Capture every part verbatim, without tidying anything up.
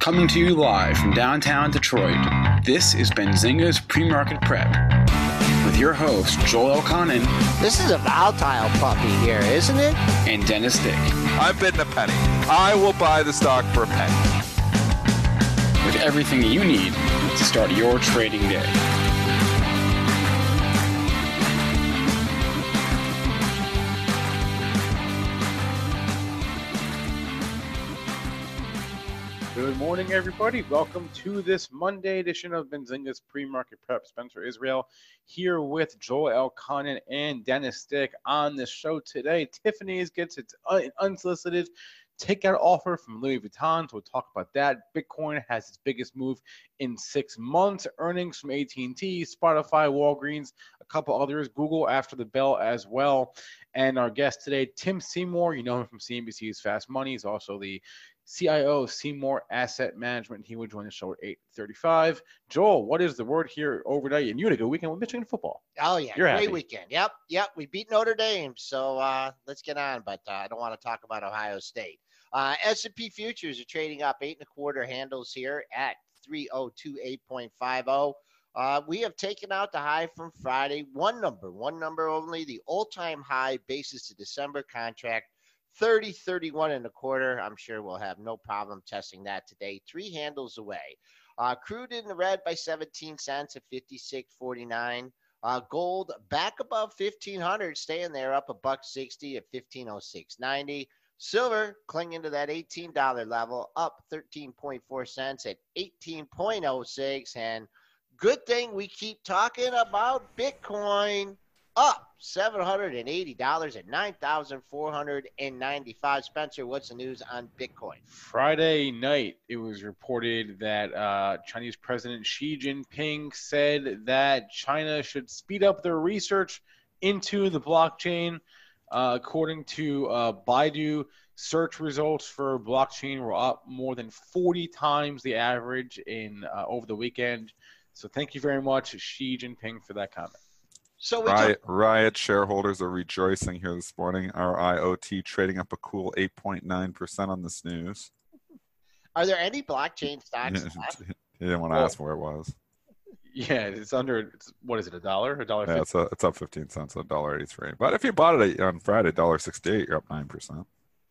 Coming to you live from downtown Detroit, this is Benzinga's Pre-Market Prep with your host, Joel Elconin. This is a volatile puppy here, isn't it? And Dennis Dick. I'm bidding a penny. I will buy the stock for a penny. With everything you need to start your trading day. Good morning, everybody. Welcome to this Monday edition of Benzinga's Pre-Market Prep. Spencer Israel here with Joel Elconin and Dennis Dick on the show today. Tiffany's gets its unsolicited takeout offer from Louis Vuitton, so we'll talk about that. Bitcoin has its biggest move in six months. Earnings from A T and T, Spotify, Walgreens, a couple others. Google after the bell as well. And our guest today, Tim Seymour. You know him from C N B C's Fast Money. He's also the C I O, Seymour Asset Management. He would join the show at eight thirty-five. Joel, what is the word here overnight? And you had a good weekend with Michigan football. Oh, yeah. You're Great happy. weekend. Yep. Yep. We beat Notre Dame. So uh, let's get on. But uh, I don't want to talk about Ohio State. Uh, S and P futures are trading up eight and a quarter handles here at three oh two eight fifty. Uh, we have taken out the high from Friday. One number. One number only. The all-time high basis to December contract. thirty thirty-one and a quarter. I'm sure we'll have no problem testing that today. Three handles away. Uh, crude in the red by seventeen cents at fifty-six forty-nine. Uh, gold back above fifteen hundred, staying there up a buck sixty at fifteen oh six ninety. Silver clinging to that eighteen dollar level, up thirteen point four cents at eighteen oh six. And good thing we keep talking about Bitcoin. Up seven hundred eighty dollars at nine thousand four hundred ninety-five. Spencer, what's the news on Bitcoin? Friday night, it was reported that uh, Chinese President Xi Jinping said that China should speed up their research into the blockchain. Uh, according to uh, Baidu, search results for blockchain were up more than forty times the average in uh, over the weekend. So thank you very much, Xi Jinping, for that comment. So we Riot, do- Riot shareholders are rejoicing here this morning. Our I O T trading up a cool eight point nine percent on this news. Are there any blockchain stocks left? You didn't want to well, ask where it was. Yeah, it's under, it's, what is it, a dollar? A dollar yeah, it's, a, it's up fifteen cents, a dollar eighty-three. But if you bought it on Friday, one dollar sixty-eight, you're up nine percent.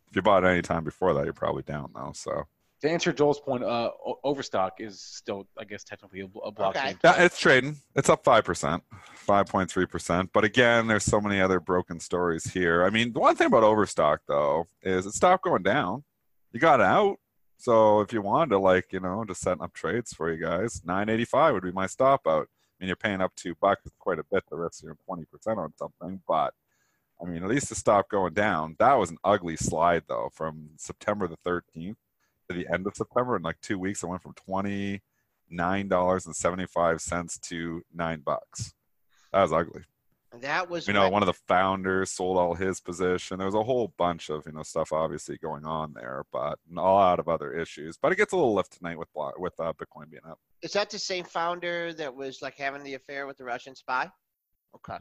If you bought it any time before that, you're probably down, though, so. To answer Joel's point, uh, Overstock is still, I guess, technically a, a blockchain. Okay. Yeah, it's trading. It's up five percent, five point three percent. But again, there's so many other broken stories here. I mean, the one thing about Overstock, though, is it stopped going down. You got out. So if you wanted to, like, you know, just setting up trades for you guys, nine eighty-five would be my stop out. I mean, you're paying up two bucks, quite a bit. The rest of you're twenty percent on something. But, I mean, at least it stopped going down. That was an ugly slide, though, from September the thirteenth. To the end of September, in like two weeks, it went from twenty-nine dollars and seventy-five cents to nine bucks. That was ugly. That was, you know, one of the founders sold all his position. There was a whole bunch of, you know, stuff obviously going on there, but a lot of other issues. But it gets a little lift tonight with with uh, Bitcoin being up. Is that the same founder that was like having the affair with the Russian spy? Okay,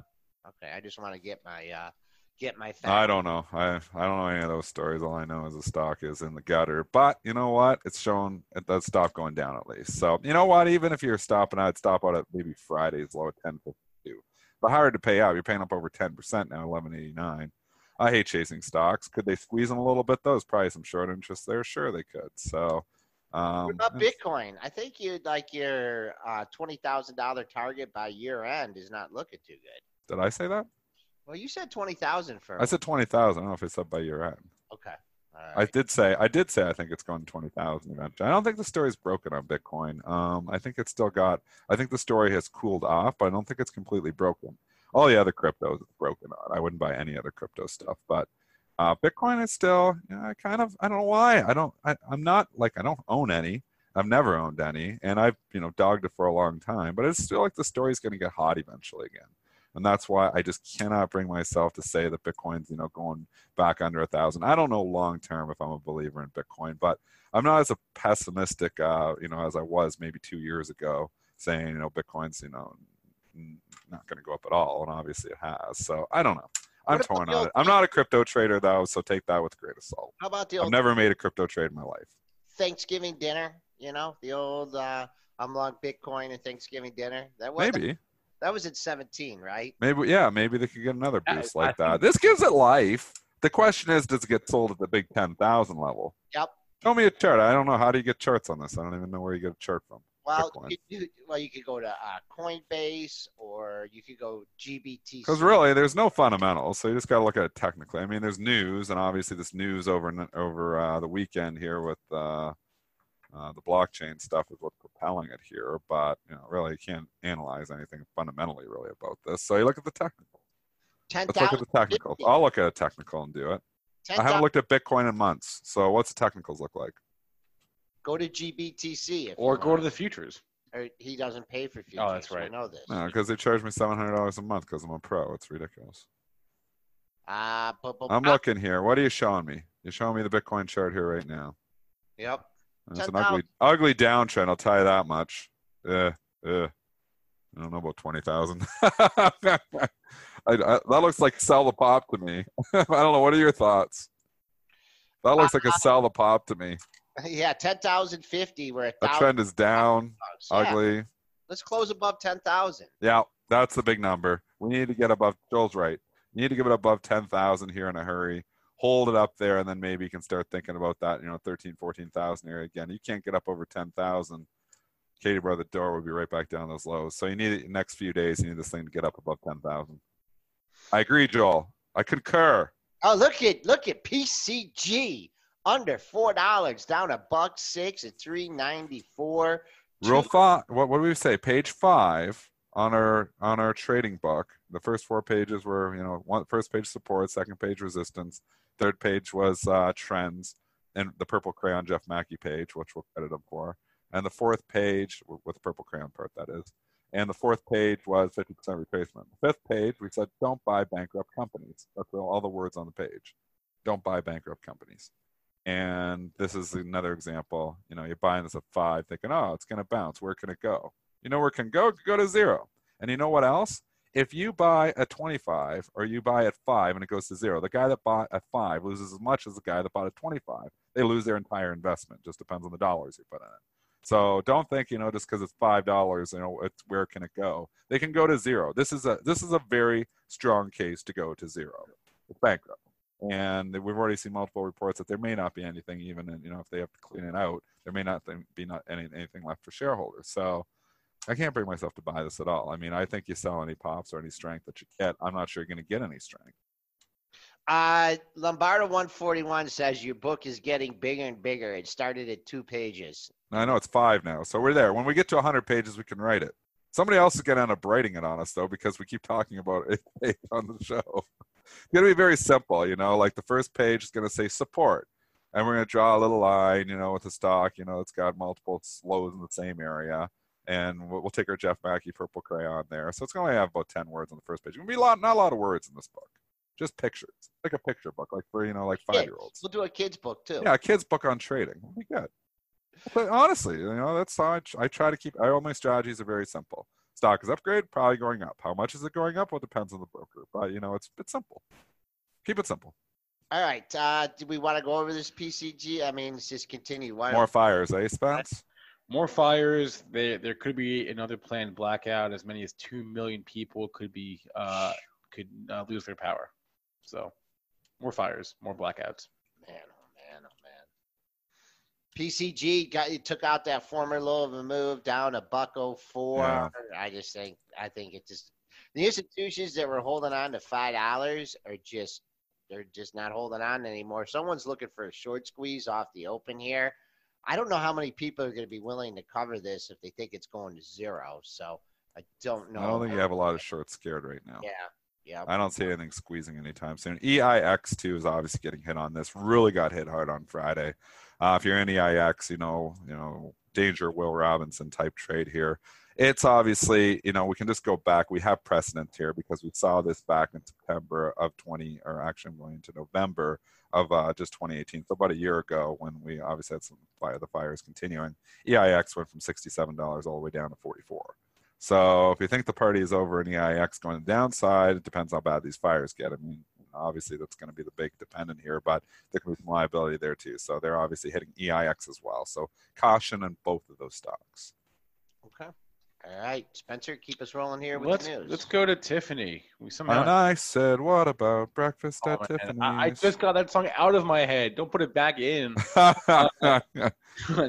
okay. I just want to get my. Uh... Get my facts. I don't know. I I don't know any of those stories. All I know is the stock is in the gutter. But you know what? It's shown it does stop going down at least. So you know what? Even if you're stopping, I'd stop out at maybe Friday's low at ten fifty-two. But hard to pay out. You're paying up over ten percent now, eleven eighty-nine. I hate chasing stocks. Could they squeeze them a little bit? Those probably some short interest there. Sure, they could. So, um, what about Bitcoin? I think you like your uh, twenty thousand dollar target by year end is not looking too good. Did I say that? Well, you said twenty thousand first. I said twenty thousand. I don't know if I said by year end. Okay. Right. I did say, I did say, I think it's going to twenty thousand eventually. I don't think the story's broken on Bitcoin. Um, I think it's still got, I think the story has cooled off, but I don't think it's completely broken. All the other cryptos it's broken on. I wouldn't buy any other crypto stuff, but uh, Bitcoin is still, you know, I kind of, I don't know why. I don't, I, I'm not like, I don't own any. I've never owned any. And I've, you know, dogged it for a long time, but it's still like the story's going to get hot eventually again. And that's why I just cannot bring myself to say that Bitcoin's, you know, going back under a thousand. I don't know long term if I'm a believer in Bitcoin, but I'm not as a pessimistic, uh, you know, as I was maybe two years ago saying, you know, Bitcoin's, you know, not going to go up at all. And obviously it has. So I don't know. I'm torn on it. I'm not a crypto trader though, so take that with a grain of salt. How about the old? I've never made a crypto trade in my life. Thanksgiving dinner, you know, the old uh, I'm long Bitcoin and Thanksgiving dinner. That was maybe. That was at seventeen, right? Maybe, yeah. Maybe they could get another boost like that. This gives it life. The question is, does it get sold at the big ten thousand level? Yep. Show me a chart. I don't know. How do you get charts on this? I don't even know where you get a chart from. Well, you, you, well, you could go to uh, Coinbase, or you could go G B T C. Because really, there's no fundamentals, so you just got to look at it technically. I mean, there's news, and obviously this news over over uh, the weekend here with uh, – Uh, the blockchain stuff is what's propelling it here, but you know, really you can't analyze anything fundamentally really about this. So you look at the technical. ten, Let's look at the technical. I'll look at a technical and do it. ten, I haven't looked at Bitcoin in months. So what's the technicals look like? Go to G B T C. Or go to the futures. Or he doesn't pay for futures. Oh, that's right. So I know this. No, because they charge me seven hundred dollars a month because I'm a pro. It's ridiculous. Uh, but, but, I'm uh, looking here. What are you showing me? You're showing me the Bitcoin chart here right now. Yep. It's an ugly, ugly downtrend. I'll tell you that much. Uh, uh, I don't know about twenty thousand. That looks like sell the pop to me. I don't know. What are your thoughts? That looks uh, like a sell the pop to me. Yeah, ten thousand fifty. Where the trend is down. Yeah. Ugly. Let's close above ten thousand. Yeah, that's the big number. We need to get above. Joel's right. You need to give it above ten thousand here in a hurry. Hold it up there, and then maybe you can start thinking about that, you know, thirteen, fourteen thousand area again. You can't get up over ten thousand. Katie Brother Door would be right back down those lows. So you need it next few days. You need this thing to get up above ten thousand. I agree, Joel. I concur. Oh, look at look at P C G under four dollars, down a buck six at three ninety-four. Real thought. What what do we say? Page five on our on our trading book. The first four pages were, you know, one first page support, second page resistance. Third page was uh, trends, and the purple crayon Jeff Mackey page, which we'll credit him for. And the fourth page, with the purple crayon part, that is. And the fourth page was fifty percent retracement. The fifth page, we said, don't buy bankrupt companies. That's all the words on the page. Don't buy bankrupt companies. And this is another example. You know, you're buying this at five, thinking, oh, it's going to bounce. Where can it go? You know where it can go? It can go to zero. And you know what else? If you buy at twenty-five or you buy at five and it goes to zero, the guy that bought at five loses as much as the guy that bought at twenty-five. They lose their entire investment. Just depends on the dollars you put in it. So don't think, you know, just because it's five dollars, you know, it's, where can it go? They can go to zero. This is a this is a very strong case to go to zero. It's bankrupt. And we've already seen multiple reports that there may not be anything even, in, you know, if they have to clean it out, there may not be not any, anything left for shareholders. So I can't bring myself to buy this at all. I mean, I think you sell any pops or any strength that you get. I'm not sure you're going to get any strength. Uh, Lombardo one forty-one says your book is getting bigger and bigger. It started at two pages. I know it's five now. So we're there. When we get to one hundred pages, we can write it. Somebody else is going to end up writing it on us, though, because we keep talking about it on the show. It's going to be very simple, you know, like the first page is going to say support. And we're going to draw a little line, you know, with the stock, you know, it's got multiple lows in the same area. And we'll take our Jeff Mackey purple crayon there. So it's going to have about ten words on the first page. It's going to be a lot, not a lot of words in this book. Just pictures. Like a picture book, like for, you know, like five-year-olds. We'll do a kid's book, too. Yeah, a kid's book on trading. We'll be good. But honestly, you know, that's how I, I try to keep – all my strategies are very simple. Stock is upgrade, probably going up. How much is it going up? Well, it depends on the broker. But, you know, it's, it's simple. Keep it simple. All right. Uh, do we want to go over this P C G? I mean, let's just continue. Why More fires, eh, Spence? More fires. There, there could be another planned blackout. As many as two million people could be uh, could uh, lose their power. So more fires, more blackouts. Man, oh man, oh man. P C G got you took out that former low of a move down to buck oh four. Yeah. I just think I think it just the institutions that were holding on to five dollars are just they're just not holding on anymore. Someone's looking for a short squeeze off the open here. I don't know how many people are going to be willing to cover this if they think it's going to zero. So I don't know. I don't think you have a lot of shorts scared right now. Yeah. Yeah. I don't see anything squeezing anytime soon. E I X too is obviously getting hit on this. Really got hit hard on Friday. Uh, if you're in E I X, you know, you know, danger Will Robinson type trade here. It's obviously, you know, we can just go back. We have precedent here because we saw this back in September of twenty, or actually I'm going into November of uh, just twenty eighteen. So about a year ago when we obviously had some fire, the fires continuing. E I X went from sixty-seven dollars all the way down to forty-four. So if you think the party is over in E I X going downside, it depends how bad these fires get. I mean, obviously that's going to be the big dependent here, but there could be some liability there too. So they're obviously hitting E I X as well. So caution on both of those stocks. Okay. All right, Spencer, keep us rolling here with let's, the news. Let's go to Tiffany. We somehow and I said, what about breakfast oh, at Tiffany's? I, I just got that song out of my head. Don't put it back in. uh,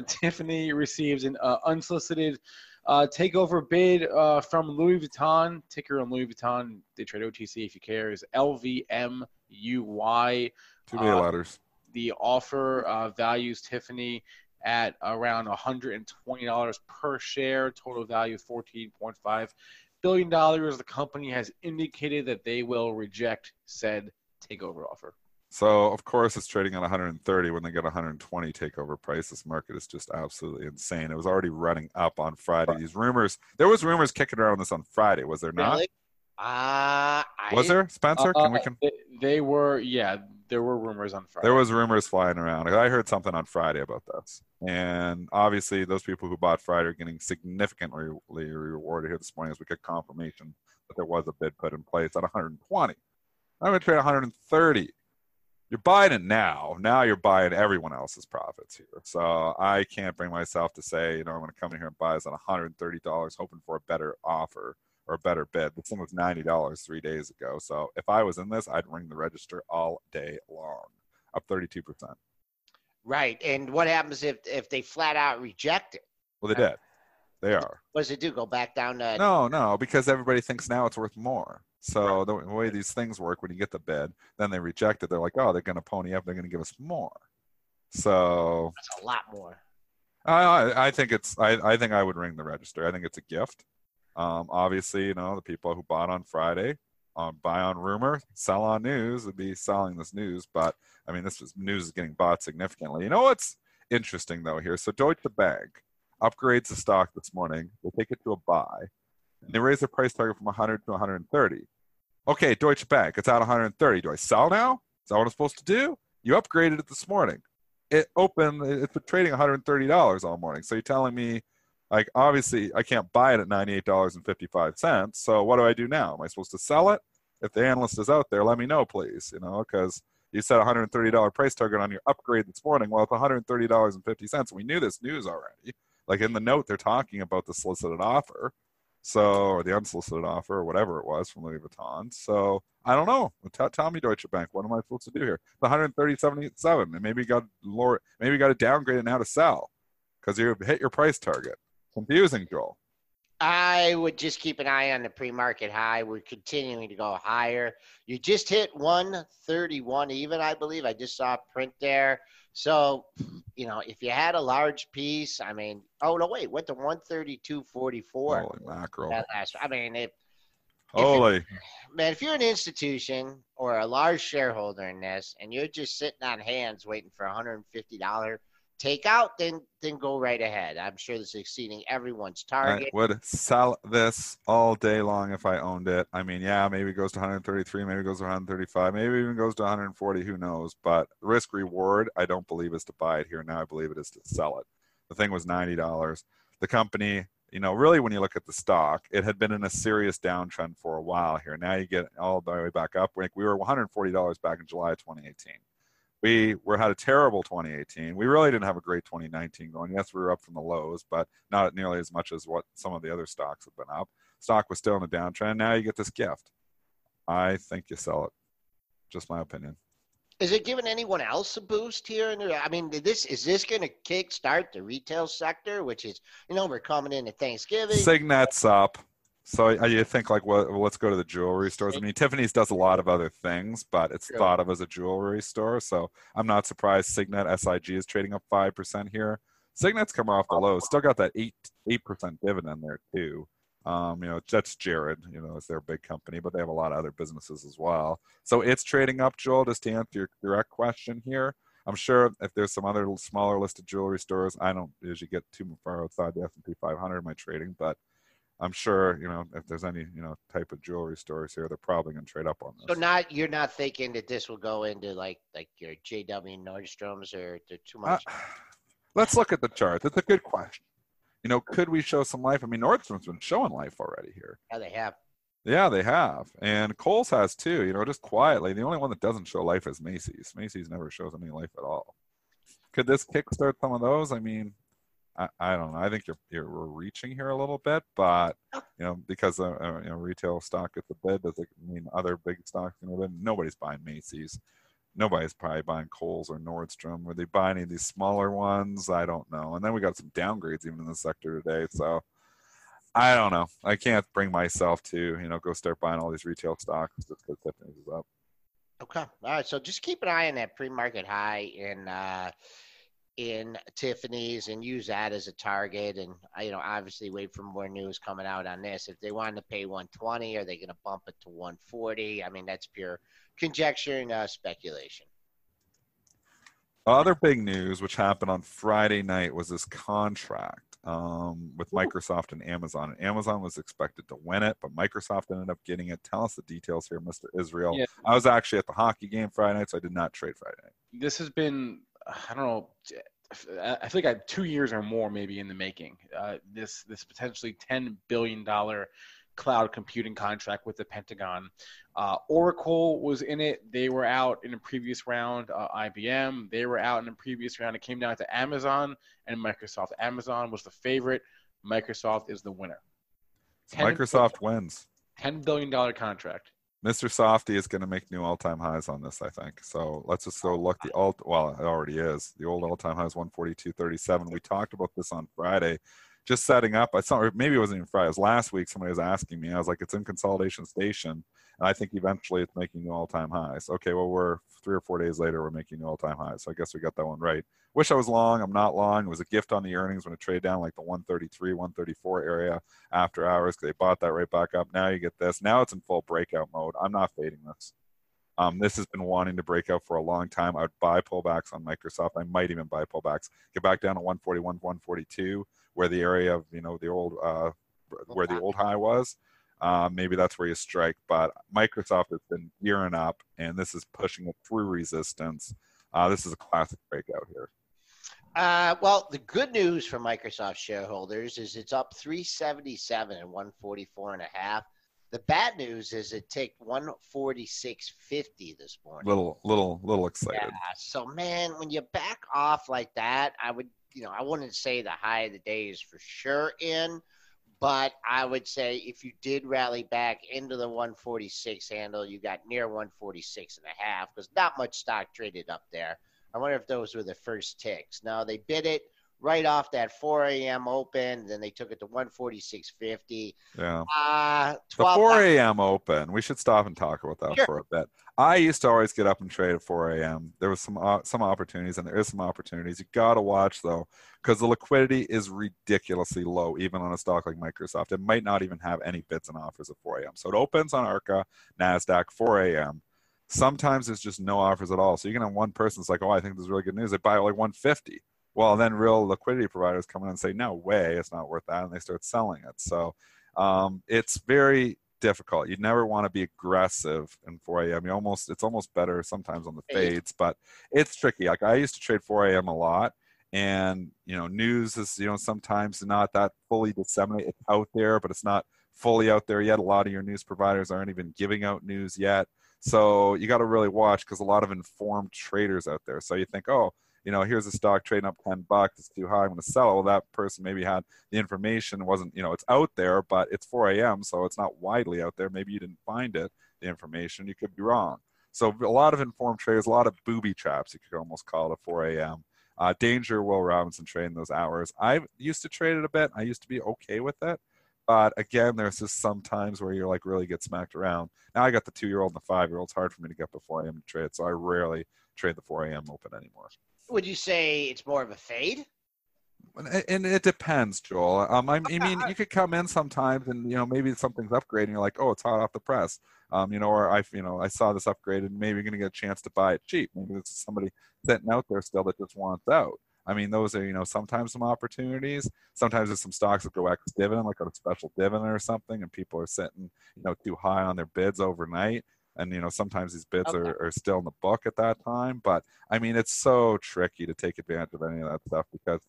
Tiffany receives an uh, unsolicited uh, takeover bid uh, from Louis Vuitton. Ticker on Louis Vuitton. They trade O T C if you care. Is L V M U Y. Two big uh, letters. The offer uh, values Tiffany at around one hundred twenty dollars per share, total value fourteen point five billion dollars. The company has indicated that they will reject said takeover offer. So, of course, it's trading at one hundred thirty when they get one hundred twenty takeover price. This market is just absolutely insane. It was already running up on Friday. These rumors, there was rumors kicking around this on Friday, was there not? Really? Uh, was I, there, Spencer? Uh, can we? Can... They, they were, yeah. There were rumors on Friday. There was rumors flying around. I heard something on Friday about this. And obviously those people who bought Friday are getting significantly rewarded here this morning as we get confirmation that there was a bid put in place at one hundred twenty. I'm going to trade one hundred thirty. You're buying it now. Now you're buying everyone else's profits here. So I can't bring myself to say, you know, I'm going to come in here and buy this at one hundred thirty dollars hoping for a better offer or a better bid. This thing was ninety dollars three days ago. So if I was in this, I'd ring the register all day long, up thirty-two percent. Right. And what happens if, if they flat out reject it? Well, they did. They are. What does it do? Go back down to... No, no, because everybody thinks now it's worth more. So right. The way these things work, when you get the bid, then they reject it. They're like, oh, they're going to pony up. They're going to give us more. So... That's a lot more. I, I think it's... I, I think I would ring the register. I think it's a gift. Um, obviously, you know, the people who bought on Friday, um, buy on rumor, sell on news, would be selling this news. But, I mean, this was, news is getting bought significantly. You know what's interesting, though, here? So Deutsche Bank upgrades the stock this morning. They take it to a buy. And they raise their price target from one hundred to one hundred thirty. Okay, Deutsche Bank, it's at one hundred thirty. Do I sell now? Is that what I'm supposed to do? You upgraded it this morning. It opened, it's been trading one hundred thirty dollars all morning. So you're telling me, like, obviously, I can't buy it at ninety-eight dollars and fifty-five cents. So what do I do now? Am I supposed to sell it? If the analyst is out there, let me know, please. You know, because you set a one hundred thirty dollars price target on your upgrade this morning. Well, it's one hundred thirty dollars and fifty cents. We knew this news already. Like, in the note, they're talking about the solicited offer. So, or the unsolicited offer, or whatever it was from Louis Vuitton. So, I don't know. Tell, tell me, Deutsche Bank, what am I supposed to do here? It's one hundred thirty dollars and seventy-seven cents. And maybe you got lower, maybe you got to downgrade it now to sell because you hit your price target. Confusing, Joel. I would just keep an eye on the pre-market high. We're continuing to go higher. You just hit one thirty-one even, I believe. I just saw a print there. So, you know, if you had a large piece, I mean, oh, no, wait. Went to one thirty-two forty-four. Holy mackerel. That last, I mean, if, if Holy. It, man, if you're an institution or a large shareholder in this and you're just sitting on hands waiting for one hundred fifty dollars take out, then then go right ahead. I'm sure this is exceeding everyone's target. I would sell this all day long if I owned it. I mean, yeah, maybe it goes to one hundred thirty-three, maybe it goes to one hundred thirty-five, maybe it even goes to one hundred forty, who knows. But risk reward, I don't believe is to buy it here now. I believe it is to sell it. The thing was ninety dollars. The company, you know, really when you look at the stock, it had been in a serious downtrend for a while here. Now you get all the way back up. We were one hundred forty dollars back in July of twenty eighteen. We were had a terrible twenty eighteen. We really didn't have a great twenty nineteen going. Yes, we were up from the lows, but not nearly as much as what some of the other stocks have been up. Stock was still in a downtrend. Now you get this gift. I think you sell it. Just my opinion. Is it giving anyone else a boost here? And I mean, this is this going to kickstart the retail sector, which is, you know, we're coming into Thanksgiving. Signet's up. So you think like, well, let's go to the jewelry stores. I mean, Tiffany's does a lot of other things, but it's True. thought of as a jewelry store. So I'm not surprised Signet, S I G is trading up five percent here. Signet's come off the low. Still got that eight, eight percent dividend there too. Um, you know, that's Jared, you know, it's their big company, but they have a lot of other businesses as well. So it's trading up, Joel, just to answer your direct question here. I'm sure if there's some other smaller listed jewelry stores, I don't usually get too far outside the S and P five hundred in my trading, but I'm sure, you know, if there's any, you know, type of jewelry stores here, they're probably going to trade up on this. So not, you're not thinking that this will go into like, like your J W Nordstrom's or they're too much. Uh, let's look at the chart. That's a good question. You know, could we show some life? I mean, Nordstrom's been showing life already here. Yeah, they have. Yeah, they have. And Kohl's has too, you know, just quietly. The only one that doesn't show life is Macy's. Macy's never shows any life at all. Could this kickstart some of those? I mean, I, I don't know. I think you're, you're we're reaching here a little bit, but you know, because uh, uh, you know, retail stock at the bid doesn't mean other big stocks in the bid. Nobody's buying Macy's. Nobody's probably buying Kohl's or Nordstrom. Were they buying any of these smaller ones? I don't know. And then we got some downgrades even in the sector today. So I don't know. I can't bring myself to, you know, go start buying all these retail stocks just because Tiffany's is up. Okay. All right. So just keep an eye on that pre-market high in uh, in Tiffany's and use that as a target. And, you know, obviously wait for more news coming out on this. If they wanted to pay one twenty, are they going to bump it to one forty? I mean, that's pure conjecture and uh, speculation. Other big news which happened on Friday night was this contract um, with Microsoft and Amazon. And Amazon was expected to win it, but Microsoft ended up getting it. Tell us the details here, Mister Israel. Yeah. I was actually at the hockey game Friday night, so I did not trade Friday night. This has been, I don't know, I think I have two years or more maybe in the making. Uh, this this potentially ten billion dollars cloud computing contract with the Pentagon. Uh, Oracle was in it. They were out in a previous round. Uh, I B M, they were out in a previous round. It came down to Amazon and Microsoft. Amazon was the favorite. Microsoft is the winner. Microsoft wins. ten billion dollars contract. Mister Softy is going to make new all-time highs on this, I think. So let's just go look the alt. Well, it already is. The old all-time high is one forty-two thirty-seven. We talked about this on Friday. Just setting up, I saw, or maybe it wasn't even Friday, it was last week, somebody was asking me, I was like, it's in consolidation station, and I think eventually it's making new all-time highs. Okay, well, we're three or four days later, we're making new all-time highs, so I guess we got that one right. Wish I was long, I'm not long. It was a gift on the earnings when it traded down like the one thirty-three, one thirty-four area after hours, because they bought that right back up. Now you get this. Now it's in full breakout mode. I'm not fading this. Um, this has been wanting to break out for a long time. I would buy pullbacks on Microsoft. I might even buy pullbacks. Get back down to one forty-one, one forty-two, where the area of, you know, the old, uh, where the old high was. Uh, maybe that's where you strike. But Microsoft has been gearing up, and this is pushing it through resistance. Uh, this is a classic breakout here. Uh, well, the good news for Microsoft shareholders is it's up three seventy-seven and one forty-four and a half. The bad news is it ticked one forty-six fifty this morning. Little, little, little excited. Yeah. So, man, when you back off like that, I would, you know, I wouldn't say the high of the day is for sure in, but I would say if you did rally back into the one forty-six handle, you got near one forty-six and a half because not much stock traded up there. I wonder if those were the first ticks. No, they bid it right off that four a.m. open, then they took it to one forty-six fifty. Yeah. Uh, twelve the four a.m. open. We should stop and talk about that sure. for a bit. I used to always get up and trade at four a.m. There was some uh, some opportunities, and there is some opportunities. You got to watch, though, because the liquidity is ridiculously low, even on a stock like Microsoft. It might not even have any bids and offers at four a.m. So it opens on ARCA, NASDAQ, four a.m. Sometimes there's just no offers at all. So you can have one person's like, oh, I think this is really good news. They buy like one fifty. Well, then real liquidity providers come in and say, no way, it's not worth that, and they start selling it. So um, it's very difficult. You never want to be aggressive in four a.m. You almost, it's almost better sometimes on the fades, but it's tricky. Like I used to trade four a.m. a lot, and you know, news is you know sometimes not that fully disseminated. It's out there, but it's not fully out there yet. A lot of your news providers aren't even giving out news yet. So you got to really watch because a lot of informed traders out there. So you think, oh, you know, here's a stock trading up ten bucks. It's too high. I'm going to sell it. Well, that person maybe had the information. Wasn't, you know, it's out there, but it's four a.m., so it's not widely out there. Maybe you didn't find it, the information. You could be wrong. So a lot of informed traders, a lot of booby traps, you could almost call it, at four a.m. Uh, Danger Will Robinson trading those hours. I used to trade it a bit. I used to be okay with it. But again, there's just some times where you're like really get smacked around. Now I got the two-year-old and the five-year-old. It's hard for me to get up four a.m. to trade, so I rarely trade the four a.m. open anymore. Would you say it's more of a fade? And it depends, Joel. Um, I mean, you could come in sometimes, and you know, maybe something's upgrading. You're like, oh, it's hot off the press, um, you know, or I, you know, I saw this upgraded. Maybe you're going to get a chance to buy it cheap. Maybe this is somebody sitting out there still that just wants out. I mean, those are, you know, sometimes some opportunities. Sometimes there's some stocks that go ex dividend, like a special dividend or something, and people are sitting, you know, too high on their bids overnight. And, you know, sometimes these bids okay. are, are still in the book at that time. But, I mean, it's so tricky to take advantage of any of that stuff because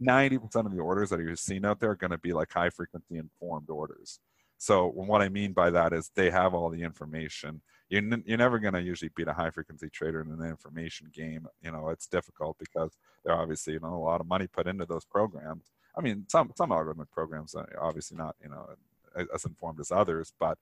ninety percent of the orders that you're seeing out there are going to be like high frequency informed orders. So what I mean by that is they have all the information. You're, n- you're never going to usually beat a high frequency trader in an information game. You know, it's difficult because they're obviously, you know, a lot of money put into those programs. I mean, some, some algorithmic programs are obviously not, you know, as informed as others, but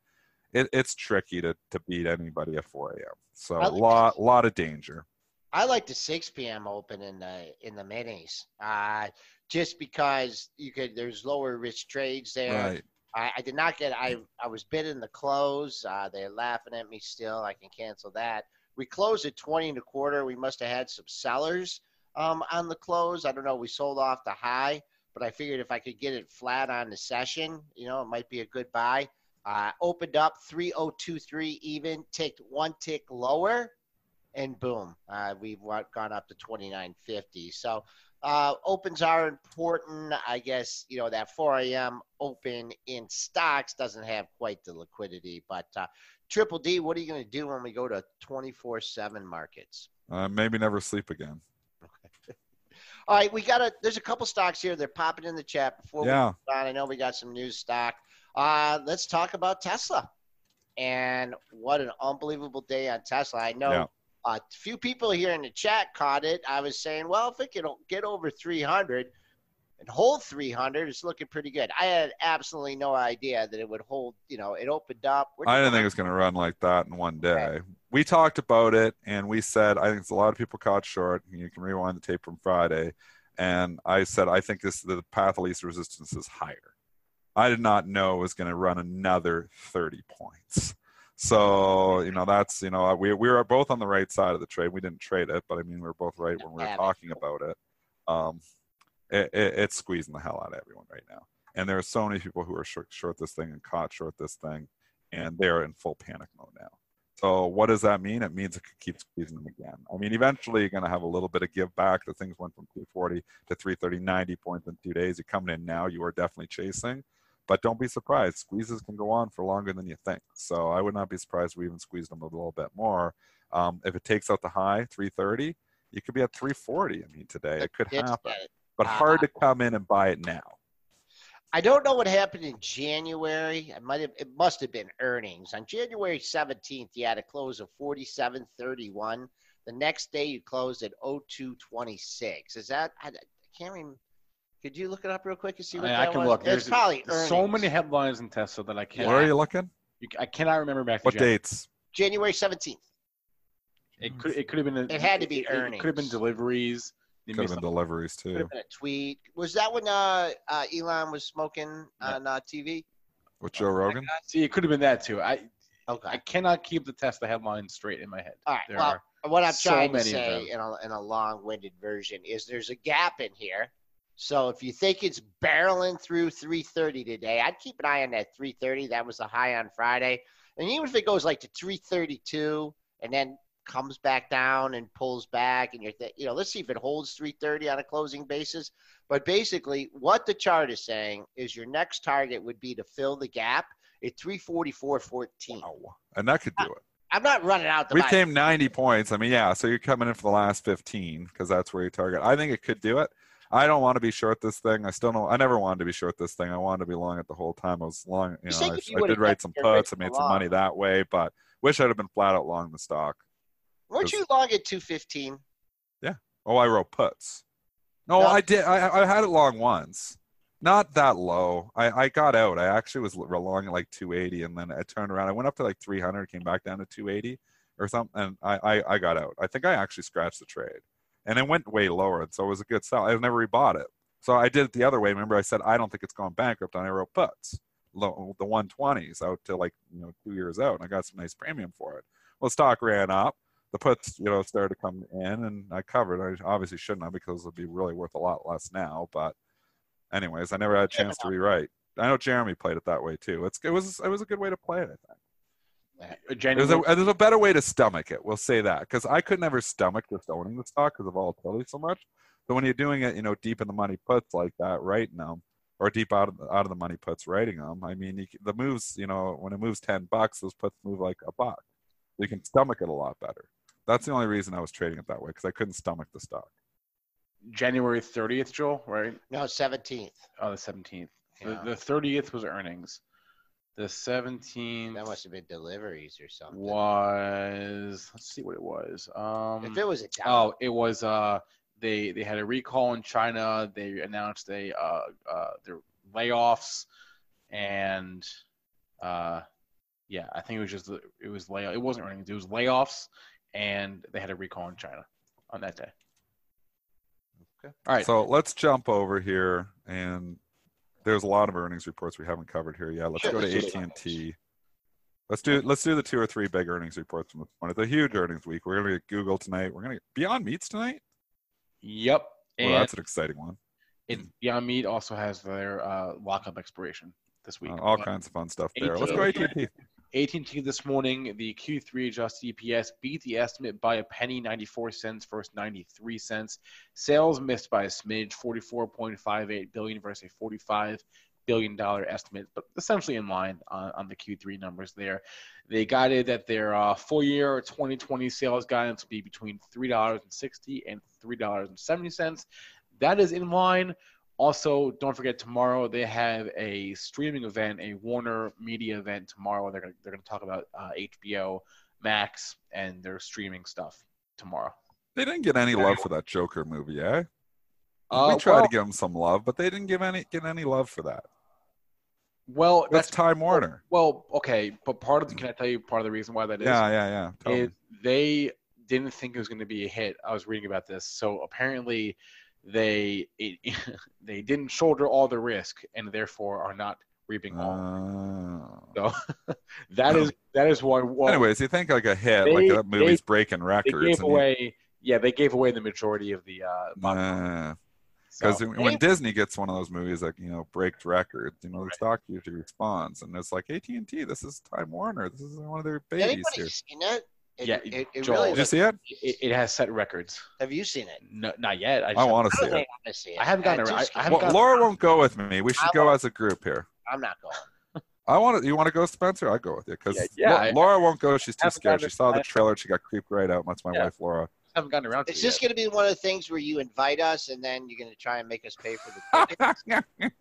it, it's tricky to, to beat anybody at four a.m. So a lot, lot of danger. I like the six p.m. open in the in the minis, uh, just because you could. There's lower risk trades there. Right. I, I did not get. I I was bidding the close. Uh, they're laughing at me still. I can cancel that. We closed at twenty and a quarter. We must have had some sellers um, on the close. I don't know. We sold off the high, but I figured if I could get it flat on the session, you know, it might be a good buy. Uh, opened up three oh two three even. Ticked one tick lower. And boom, uh, we've gone up to twenty-nine fifty. So uh, opens are important. I guess, you know, that four a.m. open in stocks doesn't have quite the liquidity. But uh, Triple D, what are you going to do when we go to twenty-four seven markets? Uh, maybe never sleep again. Okay. All right, we got a, there's a couple stocks here. They're popping in the chat before yeah. we on. I know we got some new stock. Uh, let's talk about Tesla. And what an unbelievable day on Tesla. I know. Yeah. A uh, few people here in the chat caught it. I was saying, well, if it can get over three hundred and hold three hundred, it's looking pretty good. I had absolutely no idea that it would hold, you know, it opened up. We're I didn't think it was going to run like that in one day. Okay. We talked about it, and we said, I think it's a lot of people caught short. You can rewind the tape from Friday. And I said, I think this the path of least resistance is higher. I did not know it was going to run another thirty points. So, you know, that's, you know, we we were both on the right side of the trade. We didn't trade it, but I mean, we were both right when we were talking about it. Um, it, it it's squeezing the hell out of everyone right now. And there are so many people who are short, short this thing and caught short this thing, and they're in full panic mode now. So what does that mean? It means it could keep squeezing them again. I mean, eventually you're going to have a little bit of give back. The things went from two forty to three thirty, ninety points in two days. You're coming in now. You are definitely chasing. But don't be surprised. Squeezes can go on for longer than you think. So I would not be surprised if we even squeezed them a little bit more. Um, if it takes out the high, three thirty, you could be at three forty, I mean, today. It could happen. But hard to come in and buy it now. I don't know what happened in January. It might have, it must have been earnings. On January seventeenth, you had a close of forty-seven thirty-one. The next day, you closed at oh two twenty-six. Is that – I can't remember. Could you look it up real quick and see what I, that I can was? Look. There's, There's probably earnings. So many headlines in Tesla that I can't. Where are you looking? You, I cannot remember back. What January. Dates? January seventeenth. It could. It could have been. A, it had to be it, earnings. It could have been deliveries. Could have been deliveries too. Could have been a tweet. Was that when uh, uh, Elon was smoking yeah. on uh, T V? With Joe oh, Rogan. See, it could have been that too. I. Okay. I cannot keep the Tesla headlines straight in my head. All right. There well, are what I'm so trying to say in a, in a long-winded version is there's a gap in here. So if you think it's barreling through three thirty today, I'd keep an eye on that three thirty. That was the high on Friday. And even if it goes like to three thirty-two and then comes back down and pulls back, and you're th- you know, let's see if it holds three thirty on a closing basis. But basically, what the chart is saying is your next target would be to fill the gap at three forty-four fourteen. Wow. And that could do it. I'm not running out the We buy. Came ninety points. I mean, yeah, so you're coming in for the last fifteen because that's where you target. I think it could do it. I don't want to be short this thing. I still don't. I never wanted to be short this thing. I wanted to be long it the whole time. I was long. You, you know, I, you I did write some puts. I made some long. money that way, but wish I'd have been flat out long the stock. Weren't you long at two fifteen? Yeah. Oh, I wrote puts. No, no. I did. I, I had it long once. Not that low. I, I got out. I actually was long at like two eighty, and then I turned around. I went up to like three hundred, came back down to two eighty. or something. And I, I, I got out. I think I actually scratched the trade. And it went way lower, and so it was a good sell. I never rebought it. So I did it the other way. Remember, I said, I don't think it's gone bankrupt, and I wrote puts, low, the one twenties out to like, you know, two years out, and I got some nice premium for it. Well, stock ran up. The puts, you know, started to come in, and I covered. I obviously shouldn't have, because it'll be really worth a lot less now. But anyways, I never had a chance to rewrite. I know Jeremy played it that way too. It's, it was it was a good way to play it, I think. There's a, there's a better way to stomach it. We'll say that, because I could never stomach just owning the stock because of volatility so much. But when you're doing it, you know, deep in the money puts like that, writing them, or deep out of the, out of the money puts, writing them. I mean, you, the moves, you know, when it moves ten bucks, those puts move like a buck. You can stomach it a lot better. That's the only reason I was trading it that way, because I couldn't stomach the stock. January thirtieth, Joel, right? No, seventeenth. Oh, the seventeenth. Yeah. The, the thirtieth was earnings. The seventeenth. That must have been deliveries or something. Was, let's see what it was. Um, if it was a down. Oh, it was, uh, they, they had a recall in China. They announced they, uh, uh, their layoffs, and uh, yeah, I think it was just, it was lay, it wasn't earnings. It was layoffs, and they had a recall in China on that day. Okay. All right. So let's jump over here, and there's a lot of earnings reports we haven't covered here yet. Let's sure, go to A T and T. Let's do let's do the two or three big earnings reports from this one. It's a huge earnings week. We're gonna get Google tonight. We're gonna get Beyond Meat's tonight. Yep. Well, that's an exciting one. It, Beyond Meat also has their uh, lockup expiration this week. Uh, all but kinds of fun stuff there. A T and T, let's go A T and T. A T and T this morning, the Q three adjusted E P S beat the estimate by a penny, ninety-four cents versus ninety-three cents. Sales missed by a smidge, forty-four point five eight billion dollars versus a forty-five billion dollars estimate, but essentially in line on, on the Q three numbers there. They guided that their uh, full-year twenty twenty sales guidance would be between three dollars and sixty cents and three dollars and seventy cents. That is in line. Also, don't forget, tomorrow they have a streaming event, a Warner Media event tomorrow. They're going to, they're going to talk about uh, H B O Max and their streaming stuff tomorrow. They didn't get any love for that Joker movie, eh? Uh, we tried well, to give them some love, but they didn't give any get any love for that. Well, that's, that's Time Warner. Well, okay, but part of the, can I tell you part of the reason why that is? Yeah, yeah, yeah. Totally. Is they didn't think it was going to be a hit. I was reading about this, so apparently they it, they didn't shoulder all the risk, and therefore are not reaping all. Uh, so that no. is that is why. Well, anyways, you think like a hit, they, like that movie's they, breaking records. They gave away, you, yeah, they gave away the majority of the. Because uh, uh, so, when Disney gets one of those movies that, you know, breaks records, you know, right, the stock usually responds, and it's like A T and T. This is Time Warner. This is one of their babies. Anybody here seen it? It, yeah, it, it Joel, really did you see it? it? It has set records. Have you seen it? No, not yet. I, I want to see, see it. I haven't gotten around. I, I well, Laura won't go with me. We should I go won't. as a group here. I'm not going. I want to. You want to go, Spencer? I'll go with you, because yeah, yeah, Laura, Laura won't go. She's too scared. She saw the trailer. She got creeped right out. That's my yeah. wife, Laura. I haven't gotten around to it. Is this going to be one of the things where you invite us and then you're going to try and make us pay for the tickets?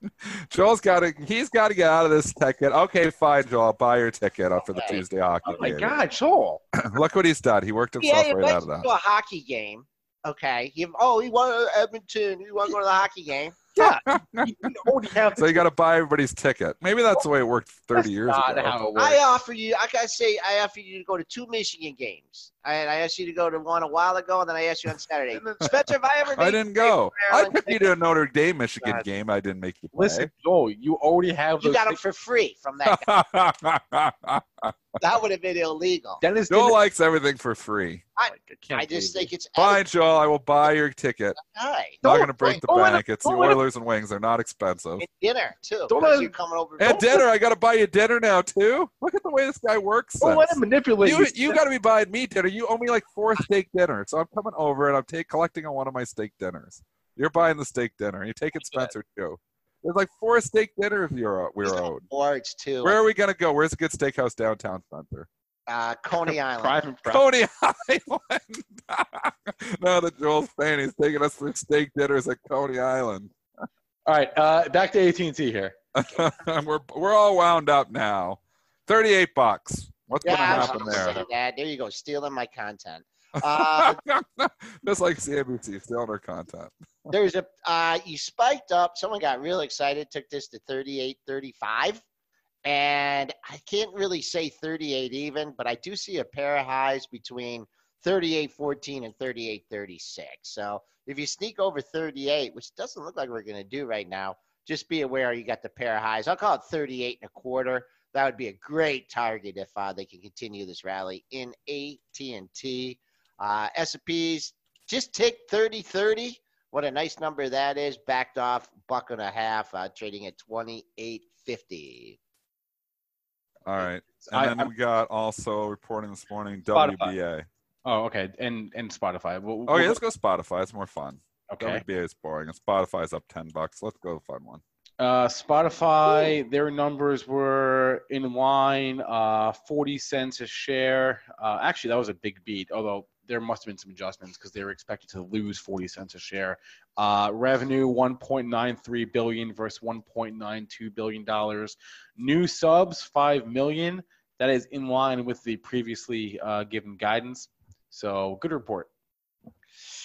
Joel's got to – he's got to get out of this ticket. Okay, fine, Joel. I'll buy your ticket okay. for the Tuesday hockey game. Oh, my game. God, Joel. Look what he's done. He worked himself yeah, right out of that. Yeah, he went to a hockey game. Okay. He, oh, he won to Edmonton. He won to go to the hockey game. Yeah. you so you got to buy everybody's ticket. Maybe that's the way it worked thirty years ago. How it works. I offer you, I gotta say, I offer you to go to two Michigan games. I, I asked you to go to one a while ago, and then I asked you on Saturday. Spencer, if I ever I didn't go. I took you to a Notre Dame Michigan God. game. I didn't make you play. Listen, Joel, you already have. You got them for free from that guy. That would have been illegal. Dennis Joel likes everything for free. I, I just think it's fine, Joel. I will buy your ticket. All right. I'm not going to break the bank. It's the Oilers and wings. They're not expensive. And dinner too. Don't let him, you're coming over. And dinner, I got to buy you dinner now too. Look at the way this guy works. Don't let him manipulate you. You got to be buying me dinner. You owe me like four steak dinners, so I'm coming over and I'm take, collecting on one of my steak dinners. You're buying the steak dinner. You're taking Spencer too. There's like four steak dinners you're we're owed. Large too. Where are we gonna go? Where's a good steakhouse downtown, Spencer? Uh, Coney Island. Coney Island. No, that Joel's saying he's taking us for steak dinners at Coney Island. All right, uh, back to A T and T here. we're we're all wound up now. Thirty-eight bucks. What's yeah, gonna happen I was gonna there? Say that. There you go, stealing my content. Uh, Just like C N B C, stealing our content. There's a uh, you spiked up. Someone got real excited, took this to thirty-eight thirty-five, And I can't really say thirty-eight even, but I do see a pair of highs between thirty-eight fourteen and thirty-eight thirty-six. So if you sneak over thirty-eight, which doesn't look like we're going to do right now, just be aware you got the pair of highs. I'll call it thirty-eight and a quarter. That would be a great target if uh, they can continue this rally in A T and T. Uh, S and P's just tick thirty thirty. What a nice number that is. Backed off buck and a half, uh, trading at twenty-eight fifty. All right. And I, then I'm, we got also reporting this morning, Spotify. W B A. Oh, okay. And and Spotify. We'll, okay, we'll, let's go Spotify. It's more fun. Okay. W B A is boring. And Spotify is up ten bucks. Let's go to the fun one. Uh, Spotify, their numbers were in line, uh, forty cents a share. Uh, actually, that was a big beat, although there must have been some adjustments because they were expected to lose forty cents a share. Uh, revenue, one point nine three billion dollars versus one point nine two billion dollars. New subs, five million. That is in line with the previously uh, given guidance. So good report.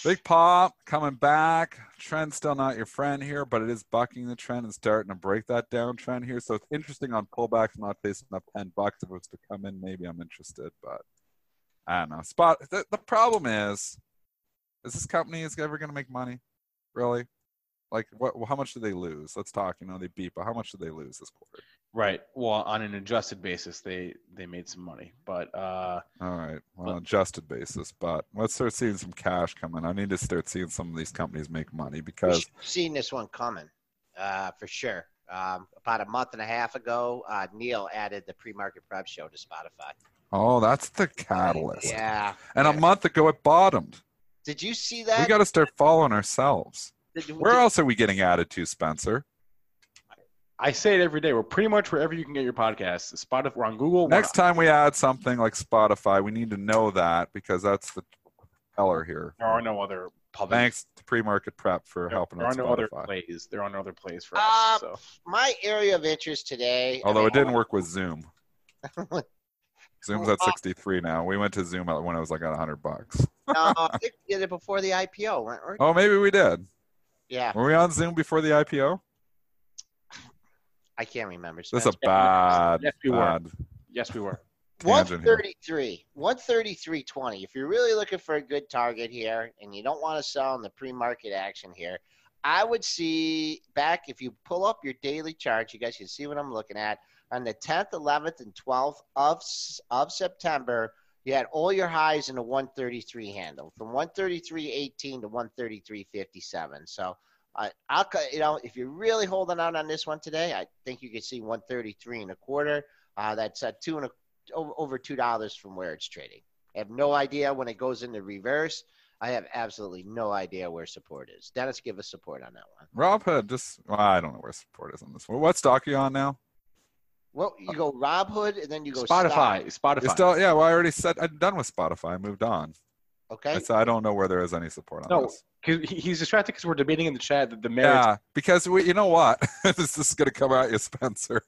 Big pop coming back. Trend's still not your friend here, but it is bucking the trend and starting to break that downtrend here. So it's interesting on pullbacks, not facing up ten bucks. If it was to come in, maybe I'm interested, but I don't know. Spot. The, the problem is, is this company is ever going to make money? Really? Like, what? How much do they lose? Let's talk. You know, they beat, but how much did they lose this quarter? Right. Well, on an adjusted basis, they, they made some money, but uh, all right. Well, but, adjusted basis, but let's start seeing some cash coming. I need to start seeing some of these companies make money because seeing this one coming, uh, for sure. Um, about a month and a half ago, uh, Neil added the pre-market prep show to Spotify. Oh, that's the catalyst. Yeah. And yeah. a month ago, it bottomed. Did you see that? We got to start following ourselves. Did, where did, else are we getting added to, Spencer? I say it every day. We're pretty much wherever you can get your podcasts. Spotify, we're on Google. Next time we add something like Spotify, we need to know that because that's the propeller here. There are no other public. Thanks to Pre-Market Prep for there, helping us. There are no Spotify. Other plays. There are no other plays for uh, us. So. My area of interest today. Although I mean, it didn't work with Zoom. Zoom's at sixty-three now. We went to Zoom when it was like at one hundred bucks. No, I think we did it before the I P O, weren't we? Oh, maybe we did. Yeah. Were we on Zoom before the I P O? I can't remember. That's a bad, yes, we bad. Were. Yes, we were. one thirty-three. one thirty-three twenty. If you're really looking for a good target here and you don't want to sell in the pre-market action here, I would see back if you pull up your daily chart, you guys can see what I'm looking at. On the tenth, eleventh, and twelfth of, of September, you had all your highs in the one thirty-three handle, from one thirty-three eighteen to one thirty-three fifty-seven. So, uh, I'll you know, if you're really holding out on this one today, I think you can see one thirty-three and a quarter. Uh, that's at two and a, over two dollars from where it's trading. I have no idea when it goes into reverse. I have absolutely no idea where support is. Dennis, give us support on that one. Robinhood, just well, I don't know where support is on this one. What stock are you on now? Well, you go Robinhood, and then you go Spotify. Stock. Spotify. Still, yeah, well, I already said I'm done with Spotify. I moved on. Okay. So I don't know where there is any support on no, this. No, he's distracted because we're debating in the chat that the merits. Yeah, because we, you know what? this is going to come out, you, Spencer.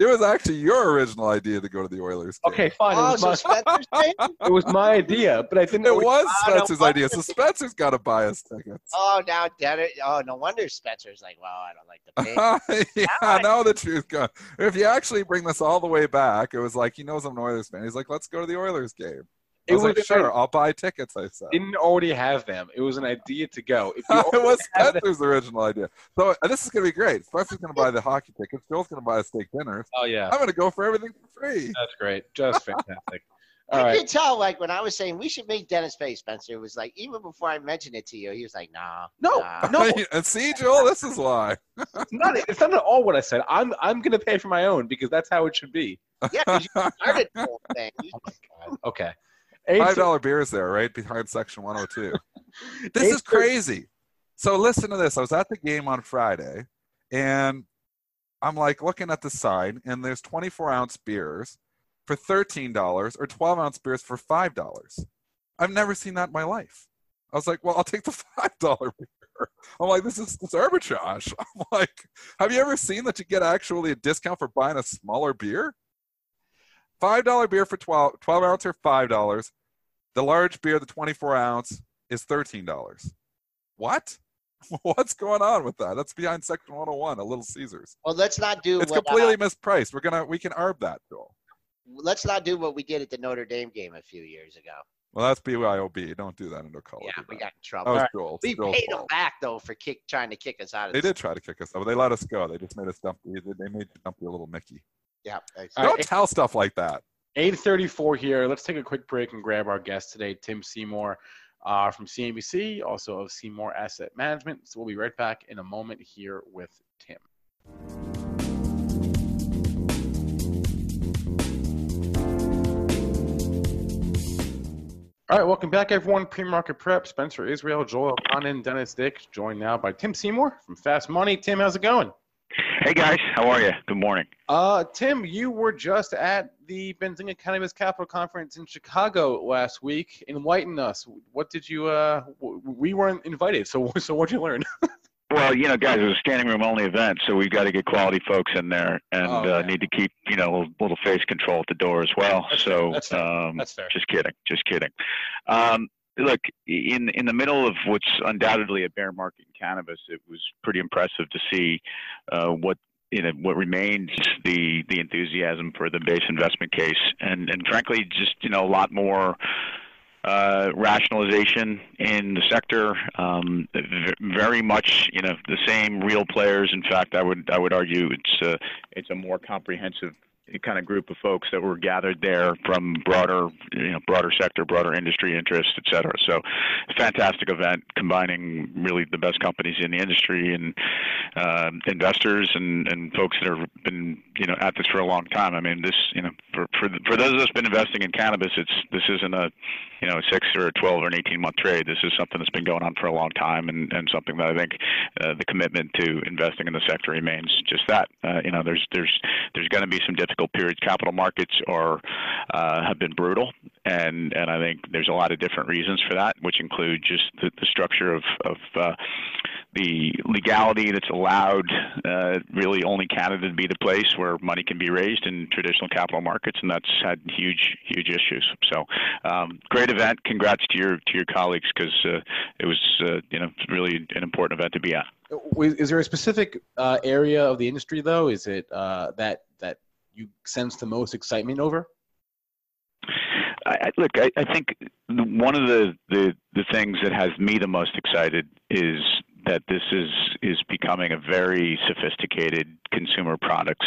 It was actually your original idea to go to the Oilers game. Okay, fine. Oh, it, was so my, it was my idea, but I didn't. It was Spencer's know. idea, so Spencer's got to buy us tickets. Oh, now Dennis. Oh, no wonder Spencer's like, well, I don't like the pay. yeah, now no, the truth goes. If you actually bring this all the way back, it was like he knows I'm an Oilers fan. He's like, let's go to the Oilers game. I was it was like, sure, I'll buy tickets, I said. Didn't already have them. It was an idea to go. If you it was Spencer's original idea. So uh, this is going to be great. Spencer's going to buy the hockey tickets. Joel's going to buy a steak dinner. Oh, yeah. I'm going to go for everything for free. That's great. Just fantastic. All you right. can tell, like, when I was saying we should make Dennis pay, Spencer, it was like, even before I mentioned it to you, he was like, nah, no. Nah. No, no. See, Joel, this is why. it's, not, it's not at all what I said. I'm I'm going to pay for my own because that's how it should be. Yeah, because you started the whole thing. Oh, my God. Okay. five dollar beers there, right? Behind section one oh two. This is crazy. So listen to this. I was at the game on Friday, and I'm like looking at the sign, and there's twenty-four ounce beers for thirteen dollars or twelve ounce beers for five dollars. I've never seen that in my life. I was like, well, I'll take the five dollar beer. I'm like, this is this arbitrage. I'm like, have you ever seen that you get actually a discount for buying a smaller beer? five dollar beer for twelve, twelve ounce or five dollars. The large beer, the twenty-four ounce, is thirteen dollars. What? What's going on with that? That's behind Section one oh one, a Little Caesars. Well, let's not do. It's what completely I, mispriced. We're gonna we can arb that, Joel. Let's not do what we did at the Notre Dame game a few years ago. Well, that's B Y O B. Don't do that in college. Yeah, we got in trouble. That was Joel. We Joel's paid fault. Them back though for kick trying to kick us out of. They did try to kick us out, but they let us go. They just made us dump. They made you dump your little Mickey. Yeah. Exactly. Don't right, tell stuff like that. eight thirty-four here. Let's take a quick break and grab our guest today, Tim Seymour. Uh, from C N B C, also of Seymour Asset Management. So we'll be right back in a moment here with Tim. All right, welcome back, everyone. Pre-Market Prep, Spencer Israel, Joel Elconin, Dennis Dick, joined now by Tim Seymour from Fast Money. Tim, how's it going? Hey, guys. How are you? Good morning. Uh, Tim, you were just at the Benzinga Cannabis Capital Conference in Chicago last week. Enlighten us. What did you uh, – w- we weren't invited, so so what did you learn? Well, you know, guys, it was a standing room only event, so we've got to get quality folks in there and oh, yeah. uh, need to keep, you know, a little, little face control at the door as well. That's so fair. That's fair. Um, That's fair. Just kidding. Just kidding. Um, Look, in in the middle of what's undoubtedly a bear market in cannabis, it was pretty impressive to see uh, what you know what remains the the enthusiasm for the base investment case, and and frankly, just you know a lot more uh, rationalization in the sector. Um, very much, you know, the same real players. In fact, I would I would argue it's a, it's a more comprehensive kind of group of folks that were gathered there from broader, you know, broader sector, broader industry interests, et cetera. So fantastic event combining really the best companies in the industry and uh, investors and, and folks that have been, you know, at this for a long time. I mean, this, you know, for for, for those of us been investing in cannabis, it's this isn't a, you know, a six or a twelve or an eighteen month trade. This is something that's been going on for a long time and, and something that I think uh, the commitment to investing in the sector remains just that. Uh, you know, there's there's there's going to be some difficult periods. Capital markets are uh, have been brutal, and, and I think there's a lot of different reasons for that, which include just the, the structure of, of uh, the legality that's allowed uh, really only Canada to be the place where money can be raised in traditional capital markets, and that's had huge, huge issues. So um, great event. Congrats to your to your colleagues because uh, it was uh, you know really an important event to be at. Is there a specific uh, area of the industry though? Is it uh, that that you sense the most excitement over? I, I, look, I, I think one of the, the, the things that has me the most excited is that this is is becoming a very sophisticated consumer products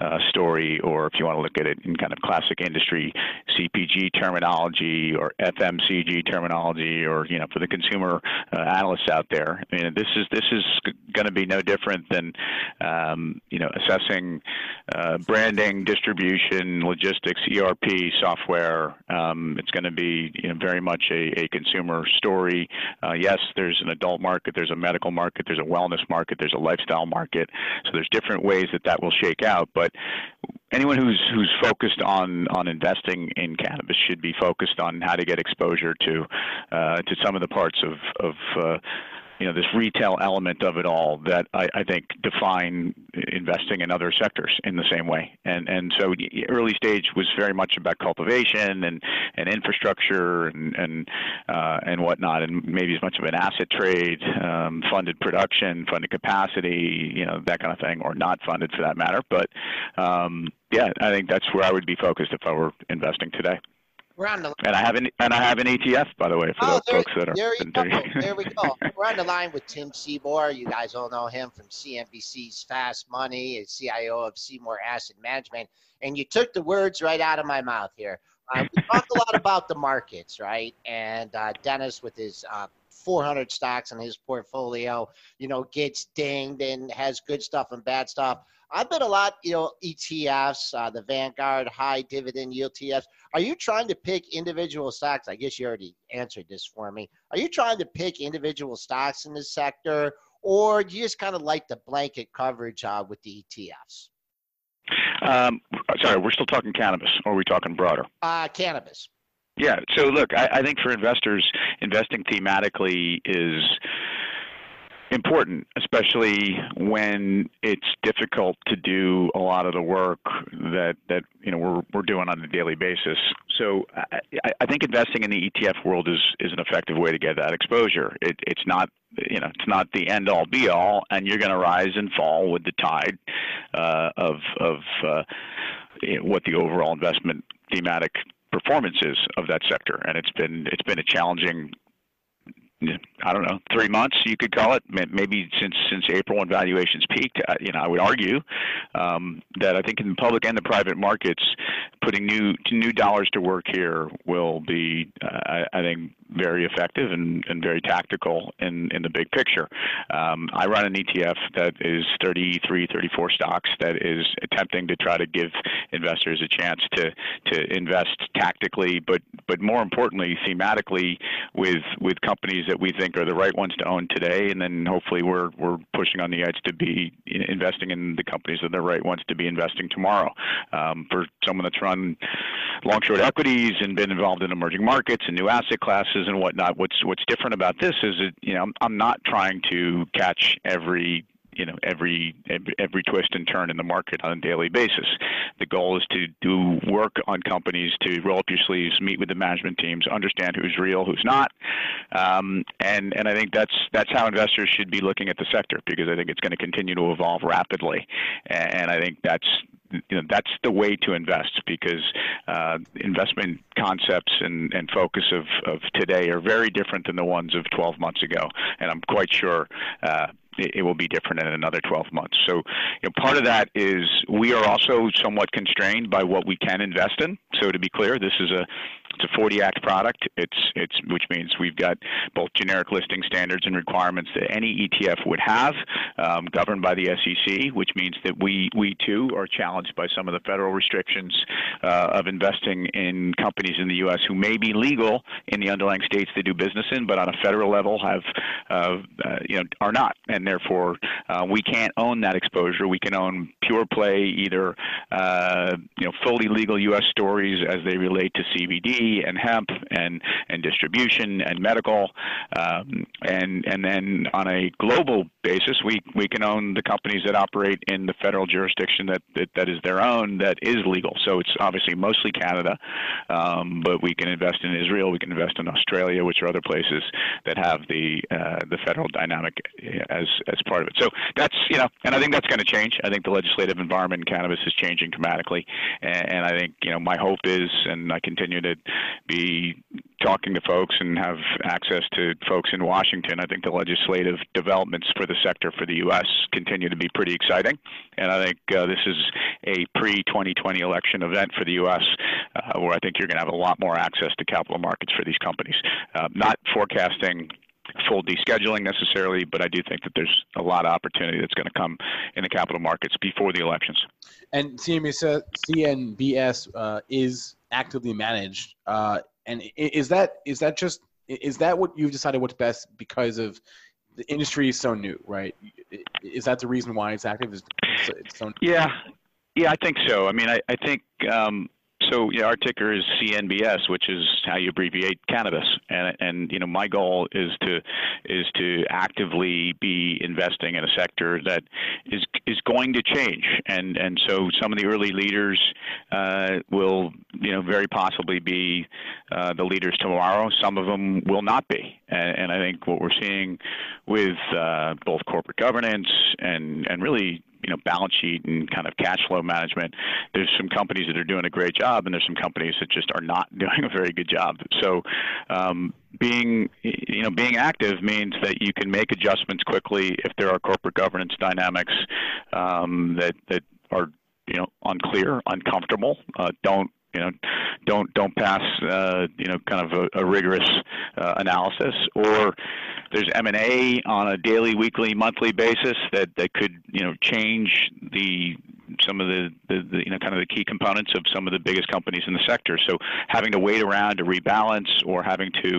uh, story, or if you want to look at it in kind of classic industry C P G terminology or F M C G terminology, or you know, for the consumer uh, analysts out there, I mean, this is this is going to be no different than um, you know assessing uh, branding, distribution, logistics, E R P, software. Um, it's going to be you know, very much a, a consumer story. Uh, yes, there's an adult market, there's a medical market, there's a wellness market, there's a lifestyle market. So there's different ways that that will shake out. But anyone who's who's focused on on investing in cannabis should be focused on how to get exposure to uh, to some of the parts of of uh, you know this retail element of it all that I, I think define investing in other sectors in the same way. And and so early stage was very much about cultivation and, and infrastructure and and uh, and whatnot, and maybe as much of an asset trade, um, funded production, funded capacity, you know that kind of thing, or not funded for that matter. But um, yeah, I think that's where I would be focused if I were investing today. We're on the and I have an and I have an E T F, by the way, for oh, those there, folks that are. There, you go. There we go. We're on the line with Tim Seymour. You guys all know him from C N B C's Fast Money, is C I O of Seymour Asset Management. And you took the words right out of my mouth here. Uh, we talked a lot about the markets, right? And uh, Dennis, with his uh, four hundred stocks in his portfolio, you know, gets dinged and has good stuff and bad stuff. I bet a lot, you know, E T Fs, uh, the Vanguard high dividend yield E T Fs. Are you trying to pick individual stocks? I guess you already answered this for me. Are you trying to pick individual stocks in this sector, or do you just kind of like the blanket coverage uh, with the E T Fs? Um, sorry, we're still talking cannabis, or are we talking broader? Uh, cannabis. Yeah. So look, I, I think for investors, investing thematically is important, especially when it's difficult to do a lot of the work that, that you know we're we're doing on a daily basis. So I, I think investing in the E T F world is, is an effective way to get that exposure. It, it's not you know, it's not the end all be all, and you're going to rise and fall with the tide uh, of of uh, what the overall investment thematic performance is of that sector. And it's been it's been a challenging, I don't know, three months you could call it, maybe since since April when valuations peaked. You know, I would argue um, that I think in the public and the private markets, putting new new dollars to work here will be, uh, I think, very effective and, and very tactical in, in the big picture. Um, I run an E T F that is thirty-three, thirty-four stocks that is attempting to try to give investors a chance to to invest tactically, but but more importantly, thematically with with companies that we think are the right ones to own today, and then hopefully we're we're pushing on the edge to be investing in the companies that are the right ones to be investing tomorrow. Um, for someone that's run long short equities and been involved in emerging markets and new asset classes and whatnot, what's what's different about this is that, you know, I'm not trying to catch every you know every every twist and turn in the market on a daily basis. The goal is to do work on companies, to roll up your sleeves, meet with the management teams, understand who's real, who's not, um, and and I think that's that's how investors should be looking at the sector, because I think it's going to continue to evolve rapidly, and I think that's you know, that's the way to invest, because uh, investment concepts and, and focus of, of today are very different than the ones of twelve months ago, and I'm quite sure uh, it, it will be different in another twelve months. So, you know, part of that is we are also somewhat constrained by what we can invest in. So to be clear, this is a it's a forty act product. It's it's which means we've got both generic listing standards and requirements that any E T F would have, um, governed by the S E C, which means that we we too are challenged by some of the federal restrictions uh, of investing in companies in the U S who may be legal in the underlying states they do business in, but on a federal level have uh, uh, you know are not, and therefore uh, we can't own that exposure. We can own pure play, either uh, you know fully legal U S stories as they relate to C B D and hemp and, and distribution and medical, um, and and then on a global basis, we, we can own the companies that operate in the federal jurisdiction that, that, that is their own, that is legal. So it's obviously mostly Canada, um, but we can invest in Israel, we can invest in Australia, which are other places that have the uh, the federal dynamic as as part of it. So that's, you know, and I think that's going to change. I think the legislative environment in cannabis is changing dramatically, and, and I think, you know, my hope is, and I continue to be talking to folks and have access to folks in Washington, I think the legislative developments for the sector for the U S continue to be pretty exciting. And I think uh, this is a pre twenty twenty election event for the U S uh, where I think you're going to have a lot more access to capital markets for these companies. Uh, not forecasting full descheduling necessarily, but I do think that there's a lot of opportunity that's going to come in the capital markets before the elections. And C N B S uh, is actively managed, uh, and is that is that just is that what you've decided what's best because of the industry is so new, right? Is that the reason why it's active? Is it's so new? Yeah, yeah, I think so. I mean, I I think. Um, So yeah, our ticker is C N B S, which is how you abbreviate cannabis. And and you know, my goal is to is to actively be investing in a sector that is is going to change. And and so some of the early leaders uh, will you know very possibly be uh, the leaders tomorrow. Some of them will not be. And, and I think what we're seeing with uh, both corporate governance and and really, you know, balance sheet and kind of cash flow management, there's some companies that are doing a great job, and there's some companies that just are not doing a very good job. So um, being, you know, being active means that you can make adjustments quickly if there are corporate governance dynamics um, that, that are, you know, unclear, uncomfortable. Uh, don't, you know, don't don't pass, uh, you know, kind of a, a rigorous uh, analysis. Or there's M and A on a daily, weekly, monthly basis that, that could, you know, change the some of the, the, the, you know, kind of the key components of some of the biggest companies in the sector. So having to wait around to rebalance, or having to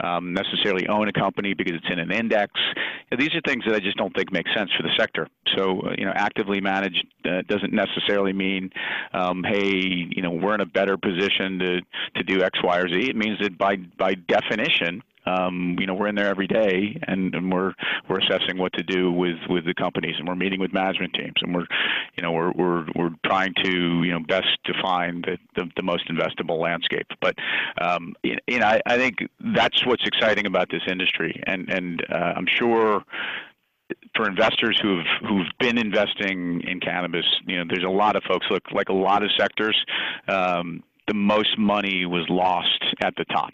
um, necessarily own a company because it's in an index, you know, these are things that I just don't think make sense for the sector. So, you know, actively managed uh, doesn't necessarily mean, um, hey, you know, we're in a better position to, to do X, Y, or Z. It means that by by definition, Um, you know, we're in there every day, and, and we're we're assessing what to do with, with the companies, and we're meeting with management teams, and we're, you know, we're we're we're trying to you know best define the the, the most investable landscape. But um, you know, I, I think that's what's exciting about this industry, and and uh, I'm sure. For investors who've who've been investing in cannabis, you know, there's a lot of folks. Look, like a lot of sectors, um, the most money was lost at the top.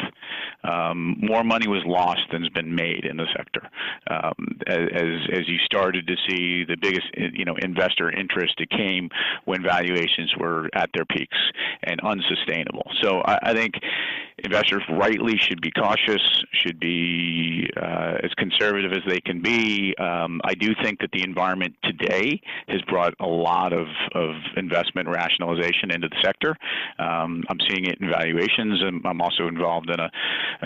Um, more money was lost than's been made in the sector. Um, as as you started to see, the biggest you know investor interest it came when valuations were at their peaks and unsustainable. So I, I think. Investors rightly should be cautious, should be uh, as conservative as they can be. Um, I do think that the environment today has brought a lot of, of investment rationalization into the sector. Um, I'm seeing it in valuations. I'm, I'm also involved in a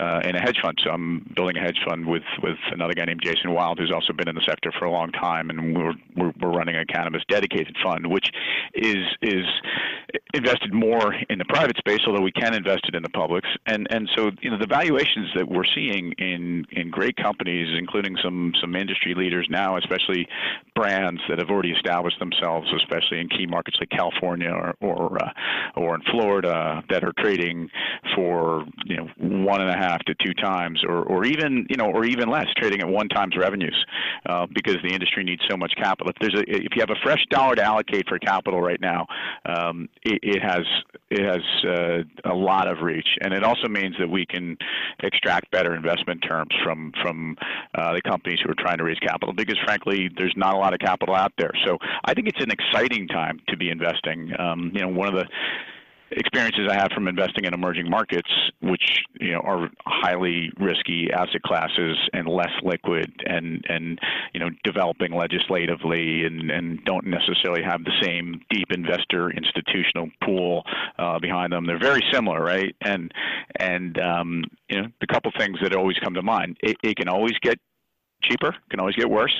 uh, in a hedge fund, so I'm building a hedge fund with, with another guy named Jason Wild, who's also been in the sector for a long time, and we're we're, we're running a cannabis dedicated fund, which is is invested more in the private space, although we can invest it in the publics. And and so you know the valuations that we're seeing in, in great companies, including some some industry leaders now, especially brands that have already established themselves, especially in key markets like California or or, uh, or in Florida, that are trading for you know one and a half to two times, or, or even you know or even less, trading at one times revenues, uh, because the industry needs so much capital. If there's a if you have a fresh dollar to allocate for capital right now, um, it, it has it has uh, a lot of reach, and it also means that we can extract better investment terms from from uh, the companies who are trying to raise capital, because frankly, there's not a lot of capital out there. So I think it's an exciting time to be investing. Um, you know, one of the experiences I have from investing in emerging markets, which you know are highly risky asset classes and less liquid, and and you know developing legislatively, and, and don't necessarily have the same deep investor institutional pool uh, behind them. They're very similar, right? And and um, you know the couple things that always come to mind: it, it can always get cheaper, can always get worse,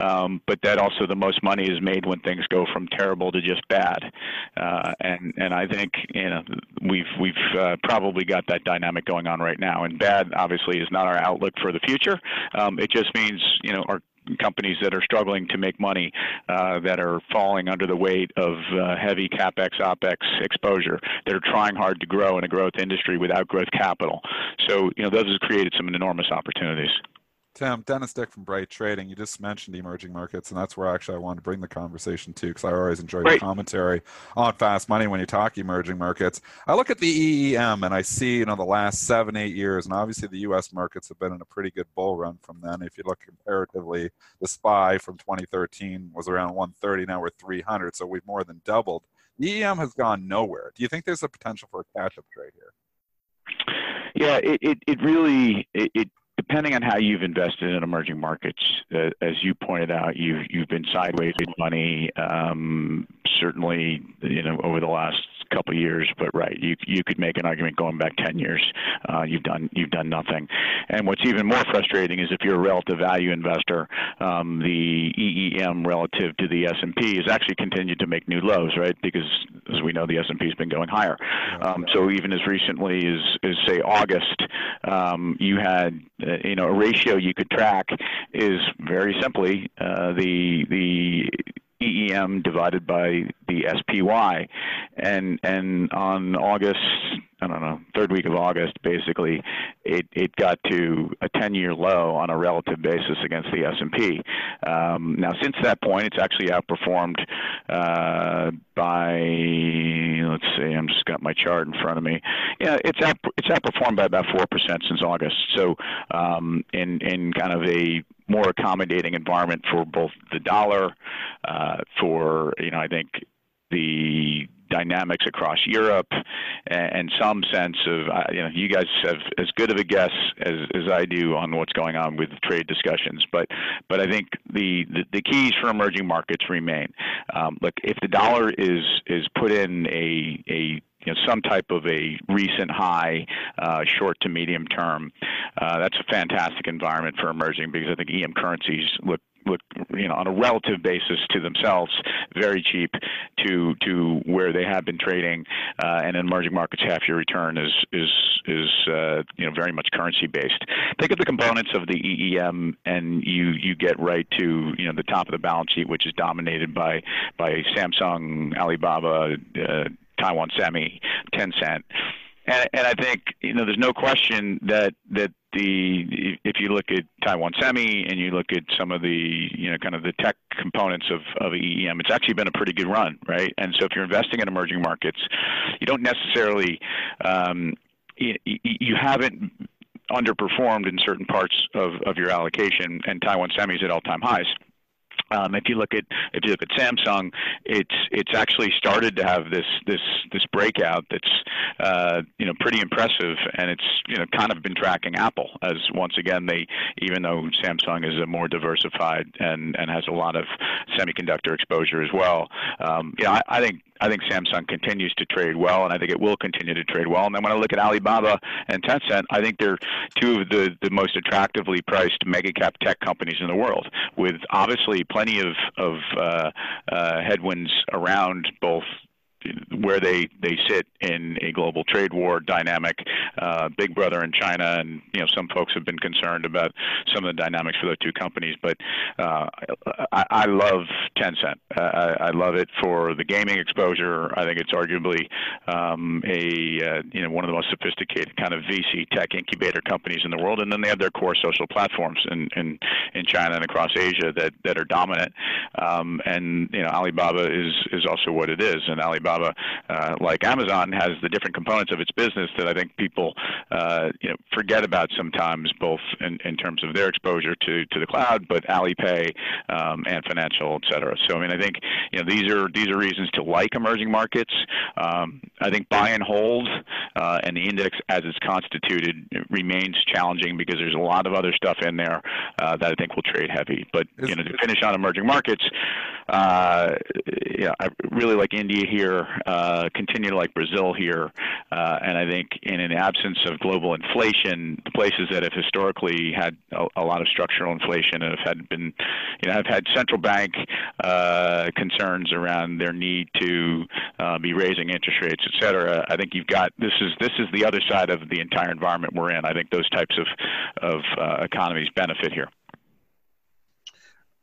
um, but that also the most money is made when things go from terrible to just bad, uh, and and I think you know we've we've uh, probably got that dynamic going on right now. And bad obviously is not our outlook for the future. Um, it just means you know our companies that are struggling to make money, uh, that are falling under the weight of uh, heavy CapEx, OpEx exposure, that are trying hard to grow in a growth industry without growth capital. So you know those have created some enormous opportunities. Tim, Dennis Dick from Bright Trading. You just mentioned emerging markets, and that's where actually I wanted to bring the conversation to, because I always enjoy your commentary on Fast Money when you talk emerging markets. I look at the E E M, and I see, you know, the last seven, eight years, and obviously the U S markets have been in a pretty good bull run from then. If you look comparatively, the S P Y from twenty thirteen was around one thirty, now we're three hundred, so we've more than doubled. The E E M has gone nowhere. Do you think there's a potential for a catch-up trade here? Yeah, it, it, it really... it, it Depending on how you've invested in emerging markets, uh, as you pointed out, you've, you've been sideways with money, um, certainly, you know, over the last couple of years. But right, you you could make an argument going back ten years. Uh, you've done you've done nothing. And what's even more frustrating is if you're a relative value investor, um, the E E M relative to the S and P has actually continued to make new lows, right? Because as we know, the S and P has been going higher. Um, so even as recently as, as say August, um, you had uh, you know a ratio you could track is very simply uh, the the E E M divided by the S P Y, and and on August, I don't know, third week of August, basically, it, it got to a ten-year low on a relative basis against the S and P. Um, now, since that point, it's actually outperformed uh, by, let's see, I've just got my chart in front of me. Yeah, it's out, it's outperformed by about four percent since August. So um, in in kind of a more accommodating environment for both the dollar, uh, for, you know, I think the dynamics across Europe, and some sense of, you know, you guys have as good of a guess as, as I do on what's going on with trade discussions. But but I think the, the, the keys for emerging markets remain. Um, look, if the dollar is is put in a a you know, some type of a recent high, uh, short to medium term, uh, that's a fantastic environment for emerging, because I think E M currencies look look, you know, on a relative basis to themselves, very cheap to to where they have been trading. Uh, and in emerging markets, half your return is is is uh, you know very much currency based. Think of the components of the E E M, and you you get right to you know the top of the balance sheet, which is dominated by by Samsung, Alibaba, uh, Taiwan Semi, Tencent. And, and I think you know there's no question that that the if you look at Taiwan Semi and you look at some of the you know kind of the tech components of, of E E M, it's actually been a pretty good run, right? And so if you're investing in emerging markets, you don't necessarily um, you, you haven't underperformed in certain parts of, of your allocation, and Taiwan Semi's at all-time highs. Um, if you look at if you look at Samsung, it's it's actually started to have this this this breakout that's uh, you know pretty impressive, and it's you know kind of been tracking Apple as once again they even though Samsung is a more diversified and, and has a lot of semiconductor exposure as well. Um, you know, I, I think I think Samsung continues to trade well, and I think it will continue to trade well. And then when I look at Alibaba and Tencent, I think they're two of the, the most attractively priced mega cap tech companies in the world, with obviously plenty of, of uh, uh, headwinds around both where they, they sit in a global trade war dynamic, uh, Big Brother in China, and you know some folks have been concerned about some of the dynamics for those two companies. But uh, I, I love Tencent. Uh, I, I love it for the gaming exposure. I think it's arguably um, a uh, you know one of the most sophisticated kind of V C tech incubator companies in the world. And then they have their core social platforms in in, in China and across Asia that, that are dominant. Um, and you know Alibaba is is also what it is, and Alibaba. Uh, like Amazon has the different components of its business that I think people uh, you know, forget about sometimes, both in, in terms of their exposure to, to the cloud, but Alipay um, and financial, et cetera. So I mean, I think you know these are these are reasons to like emerging markets. Um, I think buy and hold uh, and the index as it's constituted it remains challenging because there's a lot of other stuff in there uh, that I think will trade heavy. But you know, to finish on emerging markets, uh, yeah, I really like India here. Uh, continue to like Brazil here, uh, and I think in an absence of global inflation, the places that have historically had a, a lot of structural inflation and have had been, you know, have had central bank uh, concerns around their need to uh, be raising interest rates, et cetera. I think you've got this is this is the other side of the entire environment we're in. I think those types of of uh, economies benefit here.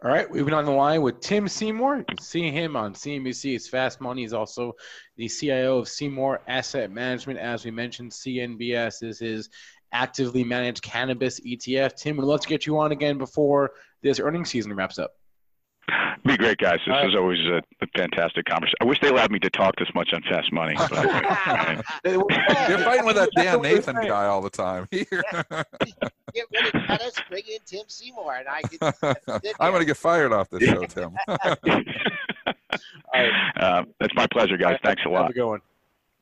All right, we've been on the line with Tim Seymour. You can see him on C N B C. It's Fast Money. He's also the C I O of Seymour Asset Management. As we mentioned, C N B S is his actively managed cannabis E T F. Tim, we'd love to get you on again before this earnings season wraps up. Be great, guys. This is always a, a fantastic conversation. I wish they allowed me to talk this much on Fast Money. But I mean, they're fighting with that damn Nathan guy all the time. Get rid of Dennis, bring in Tim Seymour, and I get. I'm going to get fired off this show, Tim. All right. uh, that's my pleasure, guys. Right, thanks a lot. Have a good one.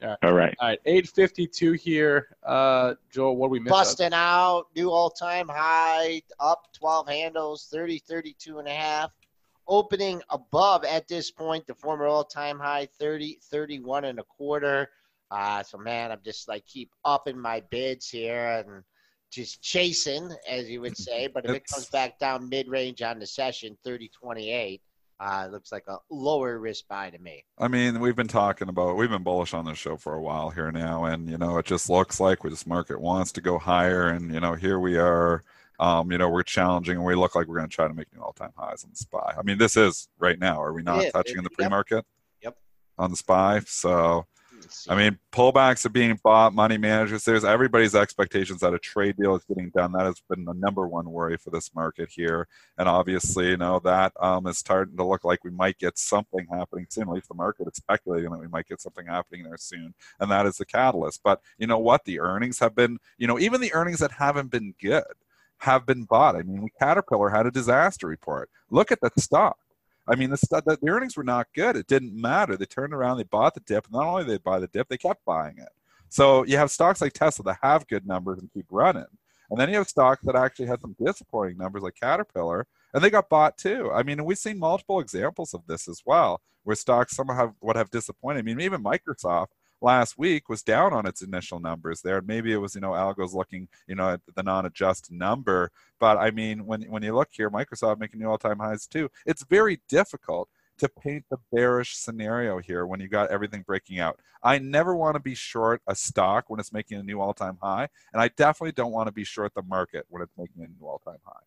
All right. All right. All right. eight fifty-two here. Uh, Joel, what do we miss? Busting out, new all-time high, up twelve handles, thirty, thirty-two and a half. Opening above at this point, the former all-time high, thirty, thirty-one and a quarter. Uh, so, man, I'm just like keep upping my bids here and just chasing, as you would say. But if it's... it comes back down mid-range on the session, thirty twenty-eight, uh, looks like a lower risk buy to me. I mean, we've been talking about, we've been bullish on this show for a while here now. And, you know, it just looks like this market wants to go higher. And, you know, here we are. Um, you know, we're challenging and we look like we're going to try to make new all-time highs on the S P Y. I mean, this is right now. Are we not yeah, touching in the pre-market? Yep. On the S P Y? So, I mean, pullbacks are being bought, money managers. There's everybody's expectations that a trade deal is getting done. That has been the number one worry for this market here. And obviously, you know, that um, is starting to look like we might get something happening soon. At least the market is speculating that we might get something happening there soon. And that is the catalyst. But you know what? The earnings have been, you know, even the earnings that haven't been good have been bought. I mean, Caterpillar had a disaster report. Look at the stock. I mean, the, st- the earnings were not good. It didn't matter. They turned around, they bought the dip. Not only did they buy the dip, they kept buying it. So you have stocks like Tesla that have good numbers and keep running. And then you have stocks that actually had some disappointing numbers like Caterpillar, and they got bought too. I mean, we've seen multiple examples of this as well, where stocks somehow have, would have disappointed. I mean, even Microsoft last week was down on its initial numbers there. Maybe it was, you know, algo's looking, you know, at the non-adjusted number. But I mean, when when you look here, Microsoft making new all-time highs too. It's very difficult to paint the bearish scenario here when you got everything breaking out. I never want to be short a stock when it's making a new all-time high, and I definitely don't want to be short the market when it's making a new all-time high.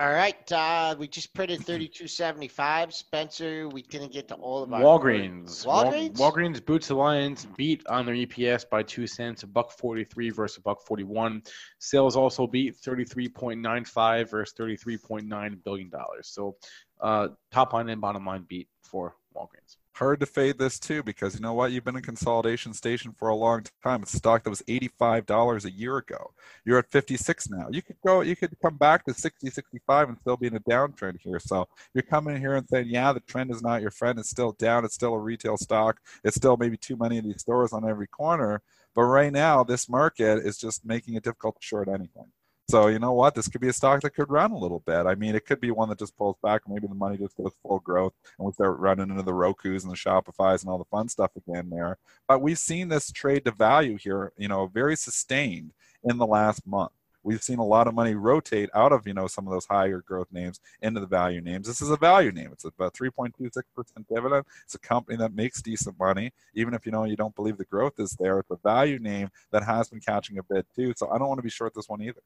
All right, uh, we just printed thirty-two seventy-five. Spencer, we didn't get to all of our Walgreens. Walgreens. Wal- Walgreens Boots Alliance beat on their E P S by two cents, a buck forty-three versus a buck forty-one. Sales also beat thirty-three point nine five versus thirty-three point nine billion dollars. So. Uh, top line and bottom line beat for Walgreens. Hard to fade this too, because you know what? You've been in consolidation station for a long time. It's a stock that was eighty-five dollars a year ago. You're at fifty-six now. You could go, you could come back to sixty, sixty-five and still be in a downtrend here. So you're coming here and saying, yeah, the trend is not your friend. It's still down. It's still a retail stock. It's still maybe too many of these stores on every corner. But right now, this market is just making it difficult to short anything. So you know what? This could be a stock that could run a little bit. I mean, it could be one that just pulls back. Maybe the money just goes full growth and we start running into the Rokus and the Shopifys and all the fun stuff again there. But we've seen this trade to value here, you know, very sustained in the last month. We've seen a lot of money rotate out of, you know, some of those higher growth names into the value names. This is a value name. It's about three point two six percent dividend. It's a company that makes decent money. Even if, you know, you don't believe the growth is there, it's a value name that has been catching a bid too. So I don't want to be short this one either.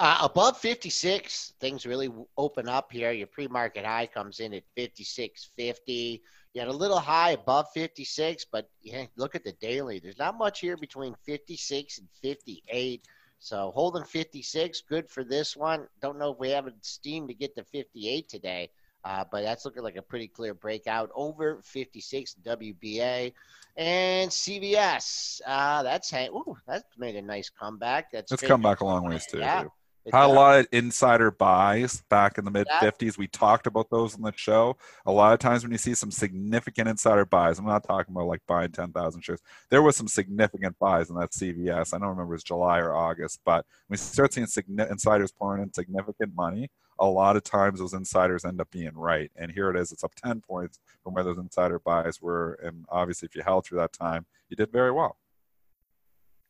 Uh, above fifty-six, things really open up here. Your pre-market high comes in at fifty-six fifty. You had a little high above fifty-six, but yeah, look at the daily. There's not much here between fifty-six and fifty-eight. So holding fifty-six, good for this one. Don't know if we have a steam to get to fifty-eight today, uh, but that's looking like a pretty clear breakout over fifty-six W B A. And C V S, uh, that's ha- ooh, that's made a nice comeback. That's, that's come back a long ways too. Yeah. Dude. Had a lot of insider buys back in the mid-fifties. We talked about those on the show. A lot of times when you see some significant insider buys, I'm not talking about like buying ten thousand shares. There was some significant buys in that C V S. I don't remember if it was July or August, but we start seeing insiders pouring in significant money. A lot of times those insiders end up being right. And here it is. It's up ten points from where those insider buys were. And obviously, if you held through that time, you did very well.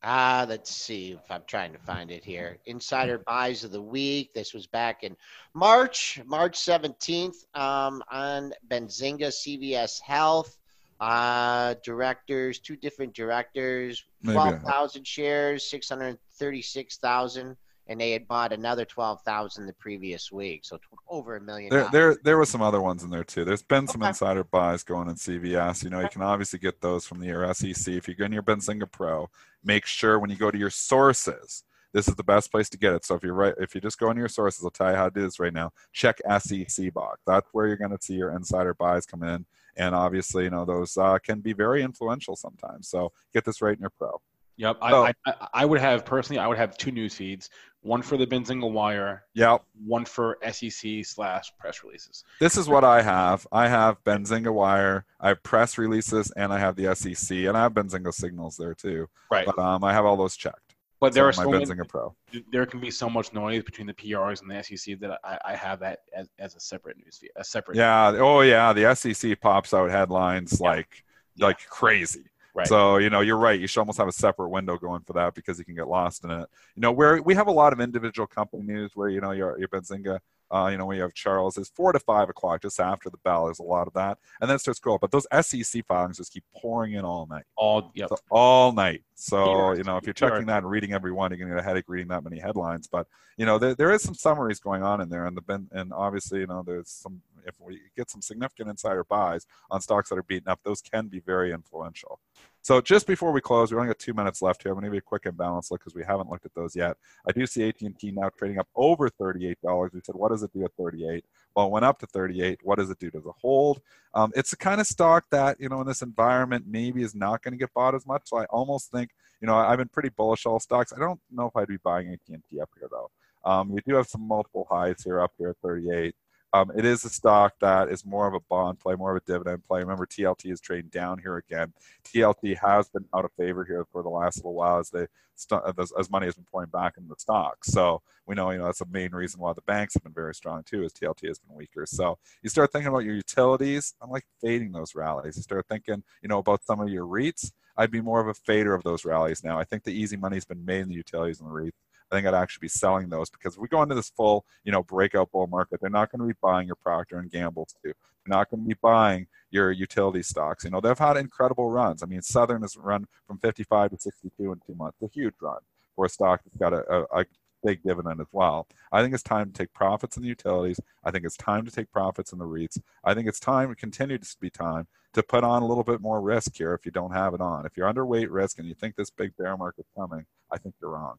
Ah, uh, let's see if I'm trying to find it here. Insider buys of the week. This was back in March, March seventeenth um, on Benzinga, C V S Health. Uh, directors, two different directors, twelve thousand shares, six hundred thirty-six thousand. And they had bought another twelve thousand the previous week. So over a million dollars. There, there, there were some other ones in there too. There's been some okay. insider buys going in C V S. You know, you can obviously get those from your S E C. If you're going to your Benzinga Pro, make sure when you go to your sources, this is the best place to get it. So if you're right, if you just go into your sources, I'll tell you how to do this right now. Check S E C box. That's where you're going to see your insider buys come in. And obviously, you know, those uh, can be very influential sometimes. So get this right in your Pro. Yep. I, oh. I, I I would have personally, I would have two news feeds, one for the Benzinga Wire, yep. one for S E C slash press releases. This is what I have. I have Benzinga Wire, I have press releases, and I have the S E C, and I have Benzinga Signals there too. Right. But um, I have all those checked. But there are so many, Benzinga Pro. There can be so much noise between the P Rs and the S E C that I, I have that as, as a separate news feed, a separate. Yeah. News. Oh yeah. The S E C pops out headlines yeah. like yeah. like crazy. Right. So, you know, you're right. You should almost have a separate window going for that because you can get lost in it. You know, where we have a lot of individual company news where, you know, your, your Benzinga, uh, you know, when you have Charles is four to five o'clock just after the bell. There's a lot of that. And then it starts going. But those S E C filings just keep pouring in all night. All, yep. so, all night. So, you know, if you're checking that and reading every one, you're going to get a headache reading that many headlines. But, you know, there there is some summaries going on in there. And, the, and obviously, you know, there's some, if we get some significant insider buys on stocks that are beaten up, those can be very influential. So just before we close, we only got two minutes left here. I'm going to give you a quick imbalance look because we haven't looked at those yet. I do see A T and T now trading up over thirty-eight dollars. We said, what does it do at thirty-eight dollars? Well, it went up to thirty-eight dollars. What does it do? Does it hold? Um, it's the kind of stock that, you know, in this environment maybe is not going to get bought as much. So I almost think, you know, I've been pretty bullish all stocks. I don't know if I'd be buying A T and T up here, though. Um, we do have some multiple highs here up here at thirty-eight. Um, it is a stock that is more of a bond play, more of a dividend play. Remember, T L T is trading down here again. T L T has been out of favor here for the last little while as they as money has been pouring back into the stock. So we know, you know, that's the main reason why the banks have been very strong too, is T L T has been weaker. So you start thinking about your utilities. I'm like fading those rallies. You start thinking, you know, about some of your REITs. I'd be more of a fader of those rallies now. I think the easy money's been made in the utilities and the REITs. I think I'd actually be selling those, because if we go into this full, you know, breakout bull market, they're not going to be buying your Procter and Gamble's too. They're not going to be buying your utility stocks. You know, they've had incredible runs. I mean, Southern has run from fifty-five to sixty-two in two months. It's a huge run for a stock that's got a, a, a big dividend as well. I think it's time to take profits in the utilities. I think it's time to take profits in the REITs. I think it's time, it continues to be time, to put on a little bit more risk here if you don't have it on. If you're underweight risk and you think this big bear market's coming, I think you're wrong.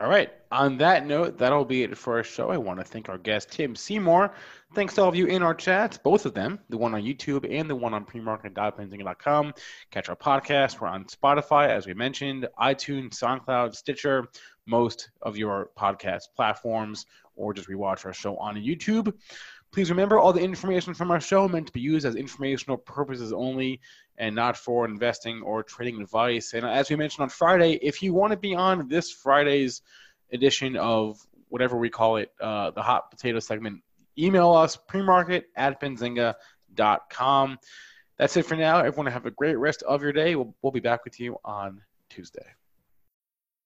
All right. On that note, that'll be it for our show. I want to thank our guest, Tim Seymour. Thanks to all of you in our chats, both of them, the one on YouTube and the one on premarket dot benzinga dot com. Catch our podcast. We're on Spotify, as we mentioned, iTunes, SoundCloud, Stitcher, most of your podcast platforms, or just rewatch our show on YouTube. Please remember, all the information from our show meant to be used as informational purposes only and not for investing or trading advice. And as we mentioned on Friday, if you want to be on this Friday's edition of whatever we call it, uh, the hot potato segment, email us, premarket at benzinga dot com. That's it for now. Everyone have a great rest of your day. We'll, we'll be back with you on Tuesday.